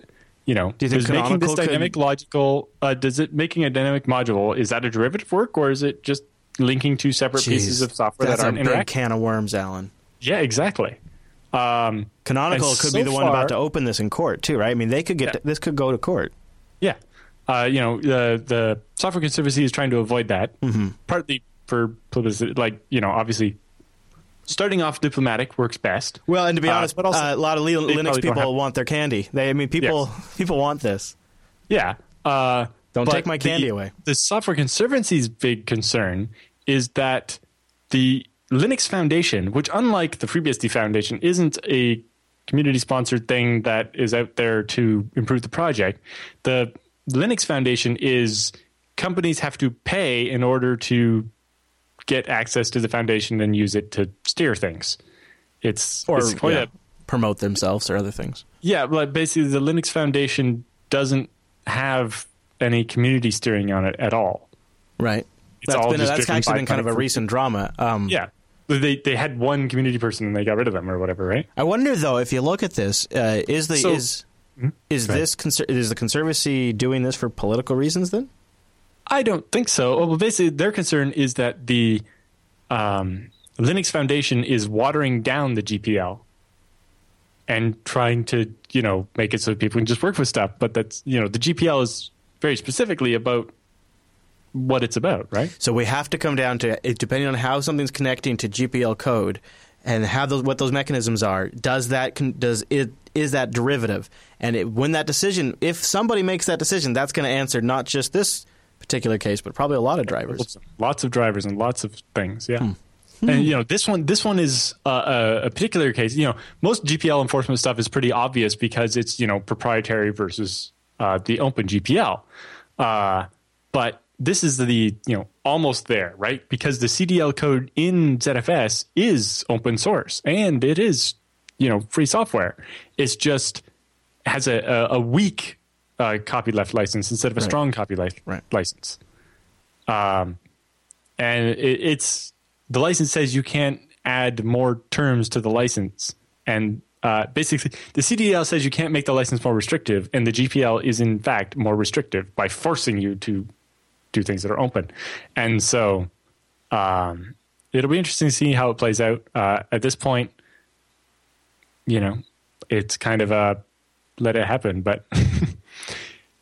you know? Do you think does making this dynamic could, logical? Uh, does it making a dynamic module is that a derivative work or is it just linking two separate geez, pieces of software that aren't interacting? That's a big can of worms, Alan. Yeah, exactly. Um, Canonical could so be the far, one about to open this in court too, right? I mean, they could get yeah. to, this could go to court. Yeah, uh, you know the the Software Conservancy is trying to avoid that, mm-hmm. partly for publicity. Like you know, obviously, starting off diplomatic works best. Well, and to be uh, honest, but also uh, a lot of Li- Linux people have... want their candy. They, I mean, people yes. people want this. Yeah, uh, don't take my candy the, away. The Software Conservancy's big concern is that the Linux Foundation, which unlike the FreeBSD Foundation, isn't a community-sponsored thing that is out there to improve the project. The Linux Foundation is companies have to pay in order to get access to the foundation and use it to steer things. It's or it's quite yeah, a, promote themselves or other things. Yeah, but basically the Linux Foundation doesn't have any community steering on it at all. Right. It's that's all been, just that's actually been kind of a recent drama. Um, yeah. They they had one community person and they got rid of them or whatever, right? I wonder though if you look at this, uh, is the so, is is this conser- is the Conservancy doing this for political reasons? Then I don't think so. Well, basically their concern is that the um, Linux Foundation is watering down the G P L and trying to you know make it so people can just work with stuff. But that's you know the G P L is very specifically about what it's about, right? So we have to come down to, depending on how something's connecting to G P L code and how those, what those mechanisms are, does that does it is that derivative? And it, when that decision, if somebody makes that decision, that's going to answer not just this particular case, but probably a lot of drivers. Lots of drivers and lots of things, yeah. Hmm. And, you know, this one this one is uh, a particular case. You know, most G P L enforcement stuff is pretty obvious because it's, you know, proprietary versus uh, the open G P L. Uh, but this is the, you know, almost there, right? Because the C D L code in Z F S is open source and it is you know, free software. It's just has a, a, a weak uh, copyleft license instead of a right. strong copyleft right. license. Um, and it, it's the license says you can't add more terms to the license. And uh, basically, the C D L says you can't make the license more restrictive, and the G P L is in fact more restrictive by forcing you to do things that are open. And so um, it'll be interesting to see how it plays out. Uh, at this point, you know, it's kind of a let it happen. But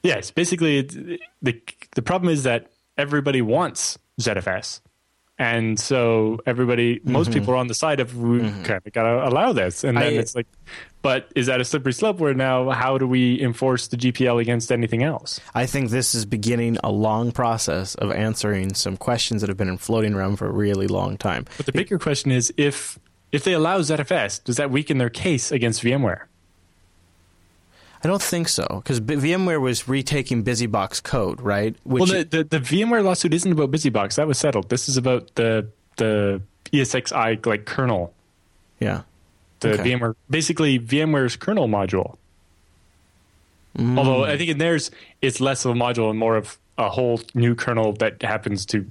yes, basically it's, the the problem is that everybody wants Z F S. And so everybody, mm-hmm. most people are on the side of, we mm-hmm. kind of got to allow this. And then I, it's like, but is that a slippery slope where now how do we enforce the G P L against anything else? I think this is beginning a long process of answering some questions that have been floating around for a really long time. But the bigger question is, if if they allow Z F S, does that weaken their case against VMware? I don't think so, because B- VMware was retaking BusyBox code, right? Which well, the, the, the VMware lawsuit isn't about BusyBox. That was settled. This is about the the E S X i like kernel. Yeah. The okay. VMware, basically VMware's kernel module. Mm. Although I think in theirs, it's less of a module and more of a whole new kernel that happens to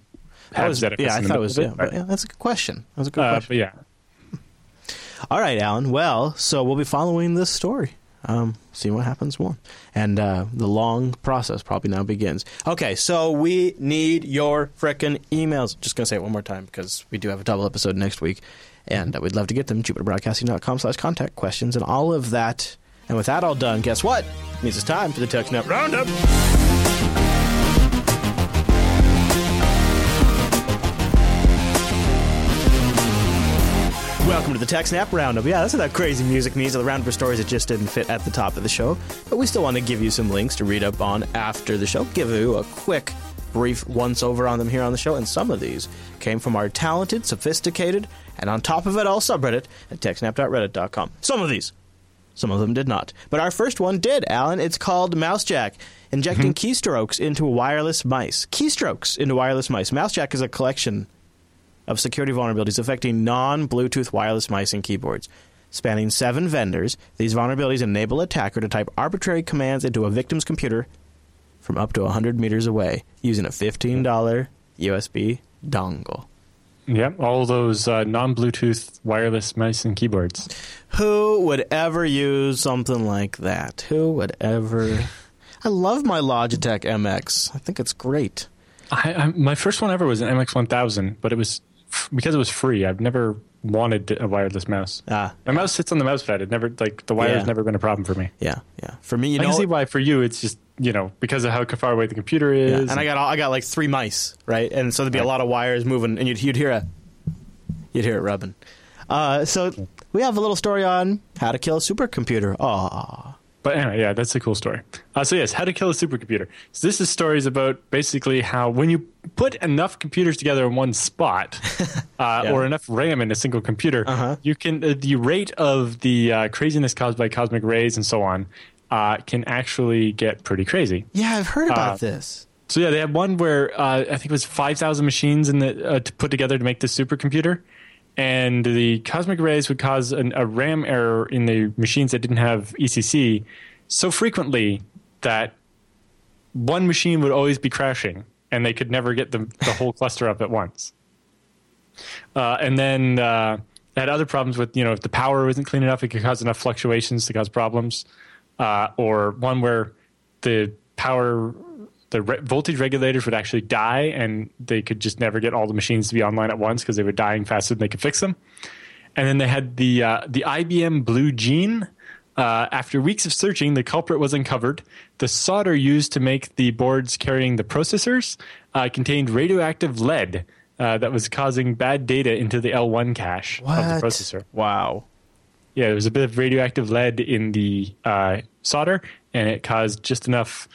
have was, Z F S. Yeah, I thought it was. Yeah, but yeah, that's a good question. That's a good uh, question. But yeah. All right, Alan. Well, so we'll be following this story. Um, see what happens more. And uh, the long process probably now begins. Okay, so we need your frickin' emails. Just going to say it one more time because we do have a double episode next week, and uh, we'd love to get them. jupiterbroadcasting.com slash contact questions and all of that. And with that all done, guess what? It means it's time for the TechSnap Roundup. Welcome to the TechSnap Roundup. Yeah, that's what that crazy music means. The roundup of stories that just didn't fit at the top of the show. But we still want to give you some links to read up on after the show. Give you a quick, brief once-over on them here on the show. And some of these came from our talented, sophisticated, and on top of it all subreddit at techsnap dot reddit dot com. Some of these. Some of them did not. But our first one did, Alan. It's called MouseJack. Injecting keystrokes into wireless mice. Keystrokes into wireless mice. MouseJack is a collection of security vulnerabilities affecting non-Bluetooth wireless mice and keyboards. Spanning seven vendors, these vulnerabilities enable an attacker to type arbitrary commands into a victim's computer from up to one hundred meters away using a fifteen dollars U S B dongle. Yep, all those uh, non-Bluetooth wireless mice and keyboards. Who would ever use something like that? Who would ever? I love my Logitech M X. I think it's great. I, I, my first one ever was an M X one thousand, but it was... because it was free, I've never wanted a wireless mouse. Ah, my yeah. mouse sits on the mouse pad. It never, like, the wire's yeah. never been a problem for me. Yeah, yeah. For me, you I know, I can see why for you it's just, you know, because of how far away the computer is. Yeah. And, and I got all, I got like three mice, right? And so there'd be right. a lot of wires moving, and you'd you'd hear a you'd hear it rubbing. Uh, so we have a little story on how to kill a supercomputer. Aww. But anyway, yeah, that's a cool story. Uh, so yes, how to kill a supercomputer. So this is stories about basically how when you put enough computers together in one spot, uh, yeah. or enough RAM in a single computer, uh-huh. you can uh, the rate of the uh, craziness caused by cosmic rays and so on uh, can actually get pretty crazy. Yeah, I've heard about uh, this. So yeah, they had one where uh, I think it was five thousand machines in the uh, to put together to make this supercomputer. And the cosmic rays would cause an, a RAM error in the machines that didn't have E C C so frequently that one machine would always be crashing, and they could never get the, the whole cluster up at once. Uh, and then uh, they had other problems with, you know, if the power wasn't clean enough, it could cause enough fluctuations to cause problems. Uh, or one where the power, the re- voltage regulators would actually die, and they could just never get all the machines to be online at once because they were dying faster than they could fix them. And then they had the uh, the I B M Blue Gene. Uh, after weeks of searching, the culprit was uncovered. The solder used to make the boards carrying the processors uh, contained radioactive lead uh, that was causing bad data into the L one cache what? of the processor. Wow. Yeah, there was a bit of radioactive lead in the uh, solder, and it caused just enough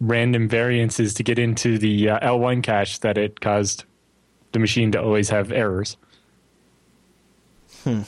random variances to get into the uh, L one cache that it caused the machine to always have errors. Hmm.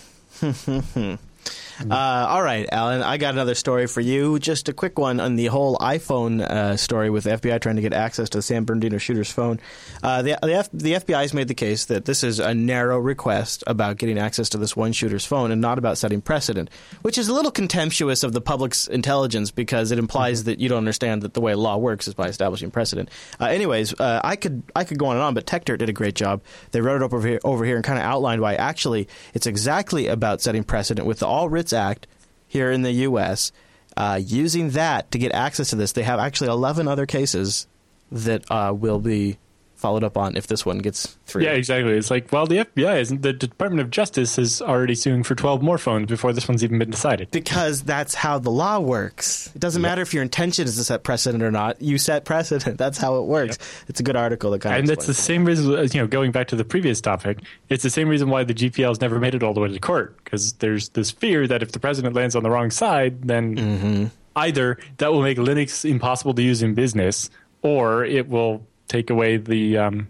Uh, all right, Alan, I got another story for you. Just a quick one on the whole iPhone uh, story with the F B I trying to get access to the San Bernardino shooter's phone. Uh, the, the, F, the F B I has made the case that this is a narrow request about getting access to this one shooter's phone and not about setting precedent, which is a little contemptuous of the public's intelligence because it implies that you don't understand that the way law works is by establishing precedent. Uh, anyways, uh, I could I could go on and on, but TechDirt did a great job. They wrote it up over here, over here and kind of outlined why actually it's exactly about setting precedent with the All Writs Act here in the U S Uh, using that to get access to this, they have actually eleven other cases that uh, will be followed up on if this one gets through. Yeah, exactly. It's like, well, the F B I isn't. The Department of Justice is already suing for twelve more phones before this one's even been decided. Because that's how the law works. It doesn't yeah. matter if your intention is to set precedent or not. You set precedent. That's how it works. Yeah. It's a good article. That kind and of that's the same reason, you know, going back to the previous topic, it's the same reason why the G P L's never made it all the way to court. Because there's this fear that if the precedent lands on the wrong side, then mm-hmm. either that will make Linux impossible to use in business, or it will take away the um,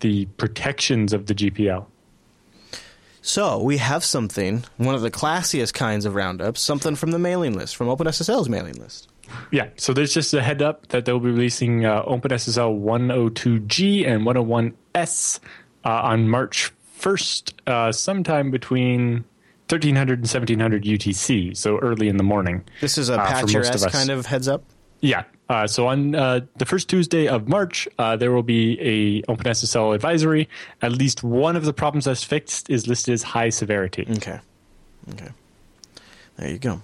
the protections of the G P L. So we have something, one of the classiest kinds of roundups, something from the mailing list, from OpenSSL's mailing list. Yeah, so there's just a head up that they'll be releasing uh, OpenSSL one oh two G and one oh one S uh, on March first, uh, sometime between thirteen hundred and seventeen hundred U T C, so early in the morning. This is a uh, Patcher-esque of kind of heads up? Yeah. Uh, so on uh, the first Tuesday of March, uh, there will be a OpenSSL advisory. At least one of the problems that's fixed is listed as high severity. Okay. Okay. There you go.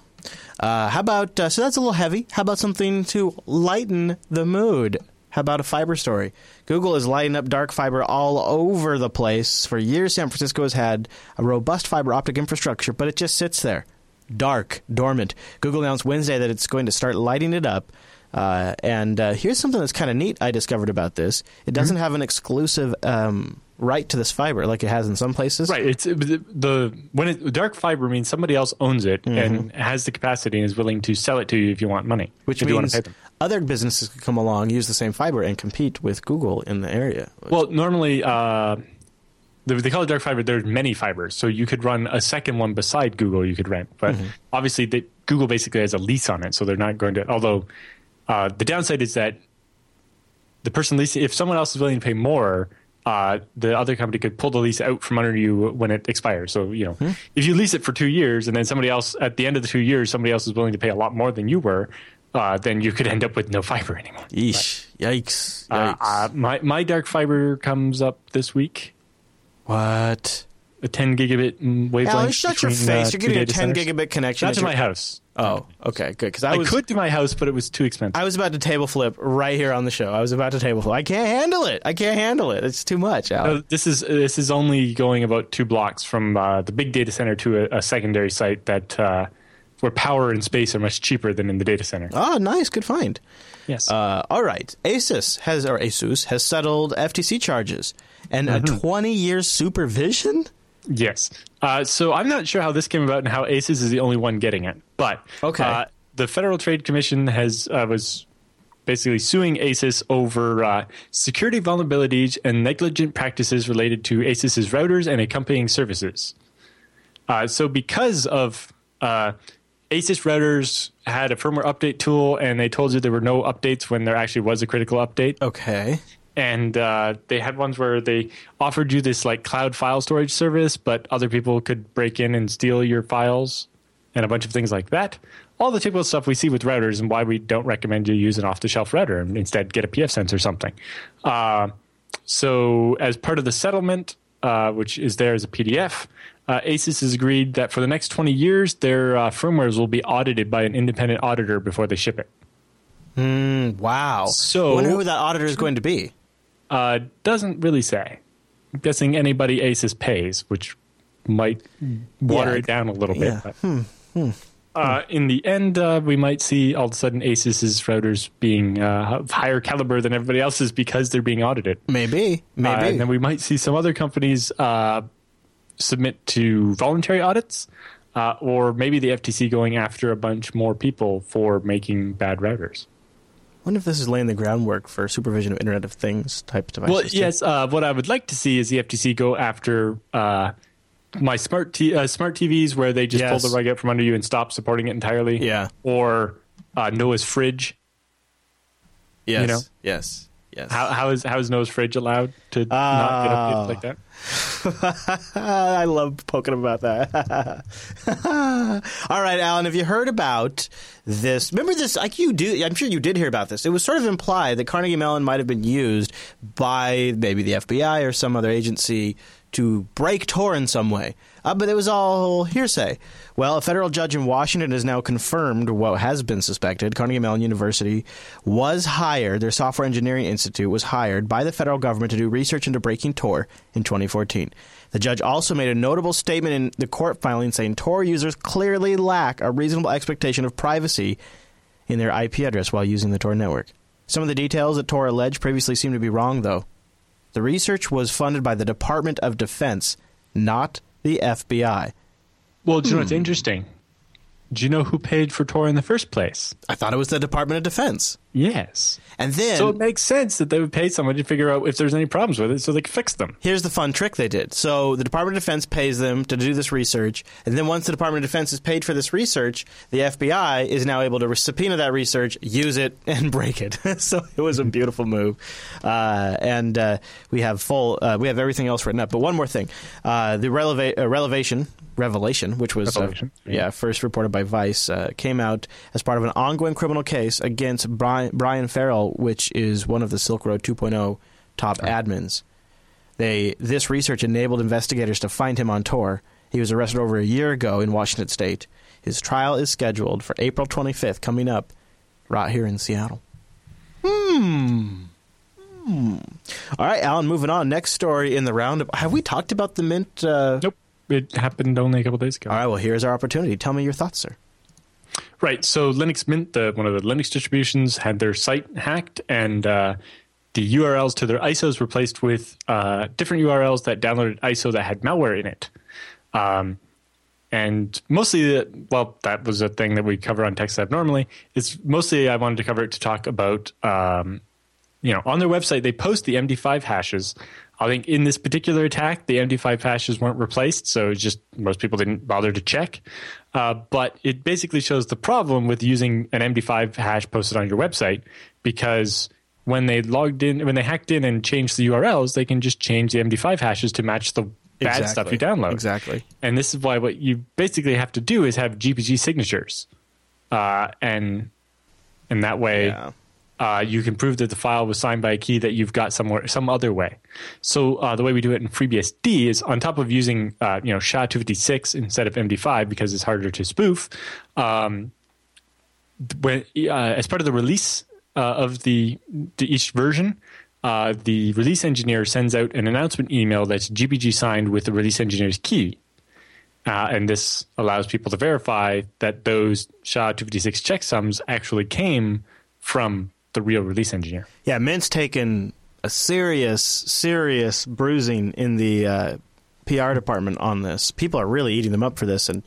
Uh, how about, uh, so that's a little heavy. How about something to lighten the mood? How about a fiber story? Google is lighting up dark fiber all over the place. For years, San Francisco has had a robust fiber optic infrastructure, but it just sits there. Dark, dormant. Google announced Wednesday that it's going to start lighting it up. Uh, and uh, here's something that's kind of neat I discovered about this. It doesn't mm-hmm. have an exclusive um, right to this fiber like it has in some places. Right. It's the when it, dark fiber means somebody else owns it mm-hmm. and has the capacity and is willing to sell it to you if you want money. Which if means you want to pay them. Other businesses could come along, use the same fiber, and compete with Google in the area. Well, normally uh, they call it dark fiber. There's many fibers. So you could run a second one beside Google you could rent. But mm-hmm. obviously they, Google basically has a lease on it, so they're not going to – although – Uh, the downside is that the person leasing, if someone else is willing to pay more, uh, the other company could pull the lease out from under you when it expires. So, you know, hmm. if you lease it for two years and then somebody else, at the end of the two years, somebody else is willing to pay a lot more than you were, uh, then you could end up with no fiber anymore. Yeesh. But, Yikes. Yikes. Uh, uh, my, my dark fiber comes up this week. What? A ten gigabit wavelength. Alan, shut your face. Uh, You're getting a ten centers. Gigabit connection. Not to your- my house. Oh, okay, good. Because I, I could do my house, but it was too expensive. I was about to table flip right here on the show. I was about to table flip. I can't handle it. I can't handle it. It's too much, Alan. No, this is this is only going about two blocks from uh, the big data center to a, a secondary site that uh, where power and space are much cheaper than in the data center. Oh, nice, good find. Yes. Uh, all right. ASUS has or ASUS has settled F T C charges and mm-hmm. a twenty-year supervision. Yes. Uh, so I'm not sure how this came about and how ASUS is the only one getting it. But okay. uh, the Federal Trade Commission has uh, was basically suing ASUS over uh, security vulnerabilities and negligent practices related to ASUS's routers and accompanying services. Uh, so because of uh, ASUS routers had a firmware update tool and they told you there were no updates when there actually was a critical update. Okay. And uh, they had ones where they offered you this like cloud file storage service, but other people could break in and steal your files and a bunch of things like that. All the typical stuff we see with routers and why we don't recommend you use an off-the-shelf router and instead get a pfSense or something. Uh, so as part of the settlement, uh, which is there as a P D F, uh, ASUS has agreed that for the next twenty years, their uh, firmwares will be audited by an independent auditor before they ship it. Mm, wow. So, I wonder who that auditor is going to be. Uh, doesn't really say. I'm guessing anybody ASUS pays, which might water yeah. it down a little bit. Yeah. But, hmm. Hmm. Uh, in the end, uh, we might see all of a sudden ASUS's routers being uh, of higher caliber than everybody else's because they're being audited. Maybe. Maybe. Uh, and then we might see some other companies uh, submit to voluntary audits, uh, or maybe the F T C going after a bunch more people for making bad routers. I wonder if this is laying the groundwork for supervision of Internet of Things type devices. Well, yes. Uh, what I would like to see is the F T C go after uh, my smart t- uh, smart T Vs where they just yes. pull the rug out from under you and stop supporting it entirely. Yeah. Or uh, Noah's fridge. Yes. You know? Yes. Yes. How, how is how is Noah's fridge allowed to uh, not get updated like that? I love poking about that. All right, Alan, have you heard about this? Remember this? Like you do, I'm sure you did hear about this. It was sort of implied that Carnegie Mellon might have been used by maybe the F B I or some other agency to break Tor in some way. Uh, but it was all hearsay. Well, a federal judge in Washington has now confirmed what has been suspected. Carnegie Mellon University was hired, their Software Engineering Institute was hired by the federal government to do research into breaking Tor in twenty fourteen. The judge also made a notable statement in the court filing saying Tor users clearly lack a reasonable expectation of privacy in their I P address while using the Tor network. Some of the details that Tor alleged previously seemed to be wrong, though. The research was funded by the Department of Defense, not the F B I. Well, do you know what's interesting? Do you know who paid for Tor in the first place? I thought it was the Department of Defense. Yes. And then, so it makes sense that they would pay someone to figure out if there's any problems with it so they could fix them. Here's the fun trick they did. So the Department of Defense pays them to do this research. And then once the Department of Defense is paid for this research, the F B I is now able to subpoena that research, use it, and break it. So it was a beautiful move. Uh, and uh, we have full uh, – we have everything else written up. But one more thing. Uh, the releva- uh, relevation – Revelation, which was uh, yeah first reported by Vice, uh, came out as part of an ongoing criminal case against Brian, Brian Farrell, which is one of the Silk Road two point oh top oh. admins. They This research enabled investigators to find him on Tor. He was arrested over a year ago in Washington State. His trial is scheduled for April twenty-fifth, coming up right here in Seattle. Hmm. hmm. All right, Alan, moving on. Next story in the roundup. Have we talked about the Mint? Uh, nope. It happened only a couple days ago. All right, well, here's our opportunity. Tell me your thoughts, sir. Right, so Linux Mint, the, one of the Linux distributions, had their site hacked, and uh, the U R Ls to their I S Os replaced with uh, different U R Ls that downloaded I S O that had malware in it. Um, and mostly, the, well, that was a thing that we cover on TechSnap normally. It's mostly I wanted to cover it to talk about, um, you know, on their website, they post the M D five hashes. I think in this particular attack, the M D five hashes weren't replaced, so it's just most people didn't bother to check. Uh, but it basically shows the problem with using an M D five hash posted on your website, because when they logged in, when they hacked in and changed the U R Ls, they can just change the M D five hashes to match the bad exactly. stuff you download. Exactly. And this is why what you basically have to do is have G P G signatures, uh, and and that way. Yeah. Uh, you can prove that the file was signed by a key that you've got somewhere, some other way. So uh, the way we do it in FreeBSD is on top of using uh, you know S H A two fifty-six instead of M D five because it's harder to spoof. Um, when uh, as part of the release uh, of the, the each version, uh, the release engineer sends out an announcement email that's G P G signed with the release engineer's key. Uh, and this allows people to verify that those S H A two fifty-six checksums actually came from the real release engineer. Yeah, Mint's taken a serious, serious bruising in the uh, P R department on this. People are really eating them up for this. And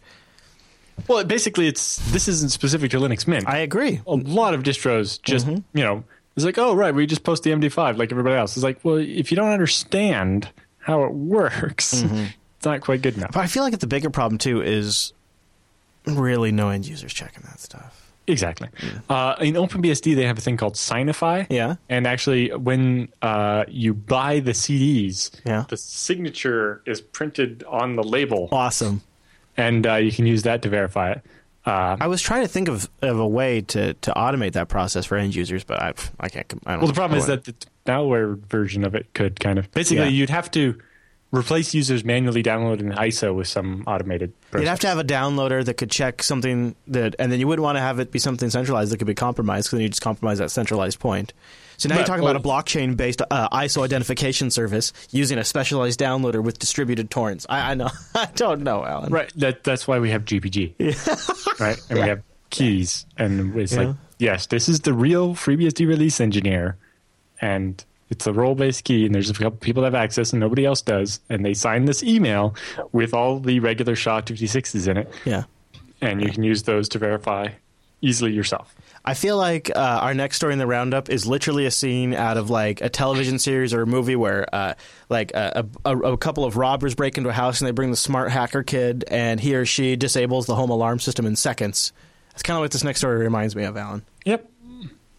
well, basically, it's this isn't specific to Linux Mint. I agree. A lot of distros just, mm-hmm. you know, it's like, oh, right, we just post the M D five like everybody else. It's like, well, if you don't understand how it works, mm-hmm. it's not quite good enough. But I feel like the bigger problem, too, is really no end users checking that stuff. Exactly. Uh, in OpenBSD, they have a thing called Signify. Yeah. And actually, when uh, you buy the C Ds, yeah. the signature is printed on the label. Awesome. And uh, you can use that to verify it. Uh, I was trying to think of, of a way to, to automate that process for end users, but I I can't. I don't well, the problem is that the malware version of it could kind of basically yeah. you'd have to replace users manually downloading I S O with some automated process. You'd have to have a downloader that could check something that, and then you wouldn't want to have it be something centralized that could be compromised, because then you just compromise that centralized point. So now but, you're talking well, about a blockchain-based uh, I S O identification service using a specialized downloader with distributed torrents. I, I know, I don't know, Alan. Right. That, that's why we have G P G, yeah. right? And yeah. we have keys, and it's yeah. like, yes, this is the real FreeBSD release engineer, and it's a role-based key, and there's a couple people that have access, and nobody else does. And they sign this email with all the regular S H A two fifty-sixes in it. Yeah. And you can use those to verify easily yourself. I feel like uh, our next story in the roundup is literally a scene out of like a television series or a movie where uh, like a, a, a couple of robbers break into a house and they bring the smart hacker kid and he or she disables the home alarm system in seconds. That's kind of what this next story reminds me of, Alan. Yep.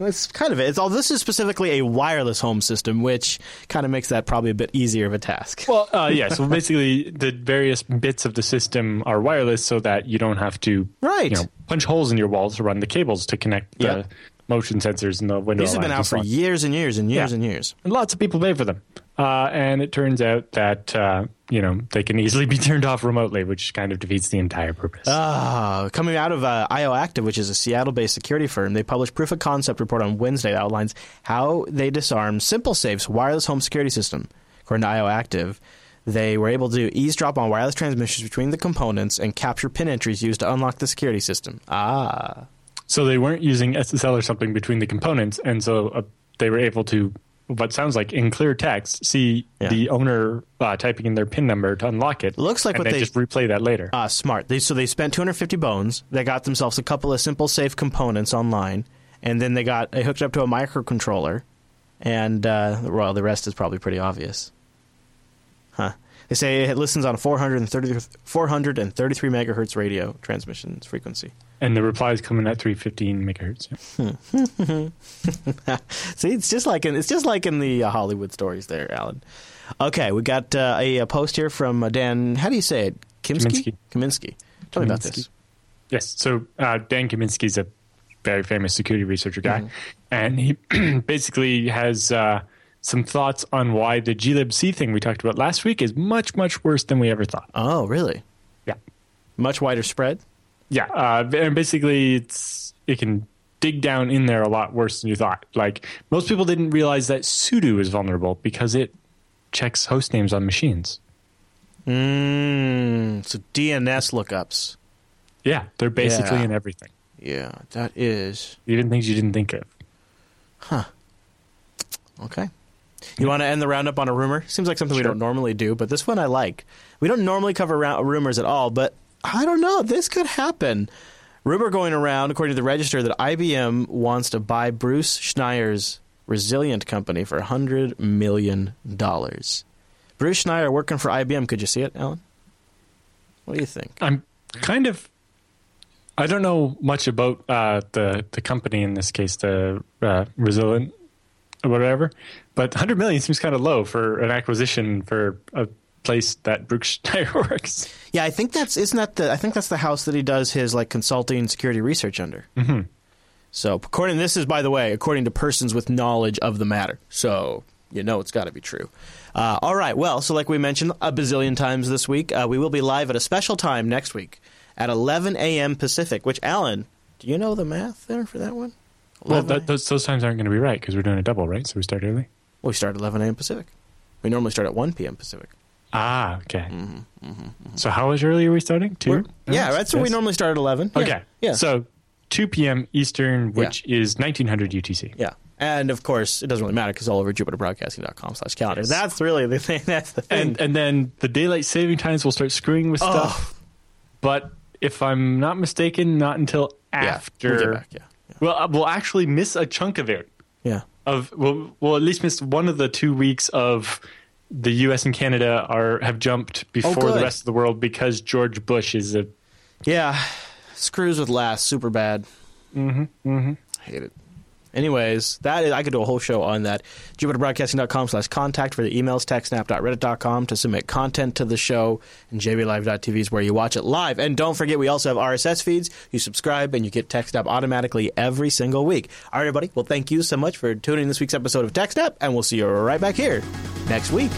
That's kind of it. It's all, this is specifically a wireless home system, which kind of makes that probably a bit easier of a task. Well, uh, yeah. So basically, the various bits of the system are wireless so that you don't have to right. you know, punch holes in your walls to run the cables to connect the yep. motion sensors and the window lines. These have been out for years and years and years yeah. and years. And lots of people pay for them. Uh, and it turns out that uh, you know they can easily be turned off remotely, which kind of defeats the entire purpose. Oh, coming out of uh, I O Active, which is a Seattle-based security firm, they published proof of concept report on Wednesday that outlines how they disarmed SimpliSafe's wireless home security system. According to I O Active, they were able to eavesdrop on wireless transmissions between the components and capture pin entries used to unlock the security system. Ah, so they weren't using S S L or something between the components, and so uh, they were able to. What sounds like in clear text, see yeah. the owner uh, typing in their PIN number to unlock it. Looks like and what they just replay that later. Ah, uh, smart. They, so they spent two hundred fifty bones. They got themselves a couple of SimpliSafe components online, and then they got they hooked up to a microcontroller. And uh, well, the rest is probably pretty obvious, huh? They say it listens on four thirty, four thirty-three megahertz radio transmissions frequency. And the reply is coming at three fifteen megahertz. Yeah. See, it's just like in, it's just like in the uh, Hollywood stories there, Alan. Okay, we got uh, a, a post here from uh, Dan, how do you say it? Kaminsky? Kaminsky. Tell Kaminsky. me about this. Yes, so uh, Dan Kaminsky's a very famous security researcher guy. Mm. And he basically has... Uh, some thoughts on why the glibc thing we talked about last week is much, much worse than we ever thought. Oh, really? Yeah. Much wider spread? Yeah. Uh, and basically, it's it can dig down in there a lot worse than you thought. Like, most people didn't realize that sudo is vulnerable because it checks host names on machines. Mm, so D N S lookups. Yeah. They're basically yeah. in everything. Yeah, that is. Even things you didn't think of. Huh. Okay. You want to end the roundup on a rumor? Seems like something sure. we don't normally do, but this one I like. We don't normally cover ra- rumors at all, but I don't know. This could happen. Rumor going around, according to The Register, that I B M wants to buy Bruce Schneier's Resilient company for one hundred million dollars. Bruce Schneier working for I B M. Could you see it, Alan? What do you think? I'm kind of... I don't know much about uh, the, the company in this case, the uh, Resilient... or whatever, but one hundred million dollars seems kind of low for an acquisition for a place that Bruce Schneier works. Yeah, I think that's isn't that the I think that's the house that he does his like consulting security research under. Mm-hmm. So according this is by the way according to persons with knowledge of the matter. So you know it's got to be true. Uh, all right, well, so like we mentioned a bazillion times this week, uh, we will be live at a special time next week at eleven a.m. Pacific. Which Alan, do you know the math there for that one? Well, that, those, those times aren't going to be right because we're doing a double, right? So we start early? Well, we start at eleven a.m. Pacific. We normally start at one p.m. Pacific. Ah, okay. Mm-hmm, mm-hmm, mm-hmm. So how much early are we starting? two? Oh, yeah, that's where yes. we normally start at eleven. Okay. Yeah. Yeah. So two p.m. Eastern, which yeah. is nineteen hundred U T C. Yeah. And, of course, it doesn't really matter because all over jupiterbroadcasting.com slash calendar. Yes. That's really the thing. That's the thing. And, and then the daylight saving times will start screwing with oh. stuff. But if I'm not mistaken, not until after. Yeah, we'll get back, yeah. Well, we'll actually miss a chunk of it. Yeah. Of we'll, we'll at least miss one of the two weeks of the U S and Canada are have jumped before oh, the rest of the world because George Bush is a... Yeah. Screws with last. Super bad. Mm-hmm. Mm-hmm. I hate it. Anyways, that is, I could do a whole show on that. jupiterbroadcasting.com slash contact for the emails, techsnap dot reddit dot com to submit content to the show, and jblive dot t v is where you watch it live. And don't forget, we also have R S S feeds. You subscribe, and you get TechSnap automatically every single week. All right, everybody. Well, thank you so much for tuning in this week's episode of TechSnap, and we'll see you right back here next week.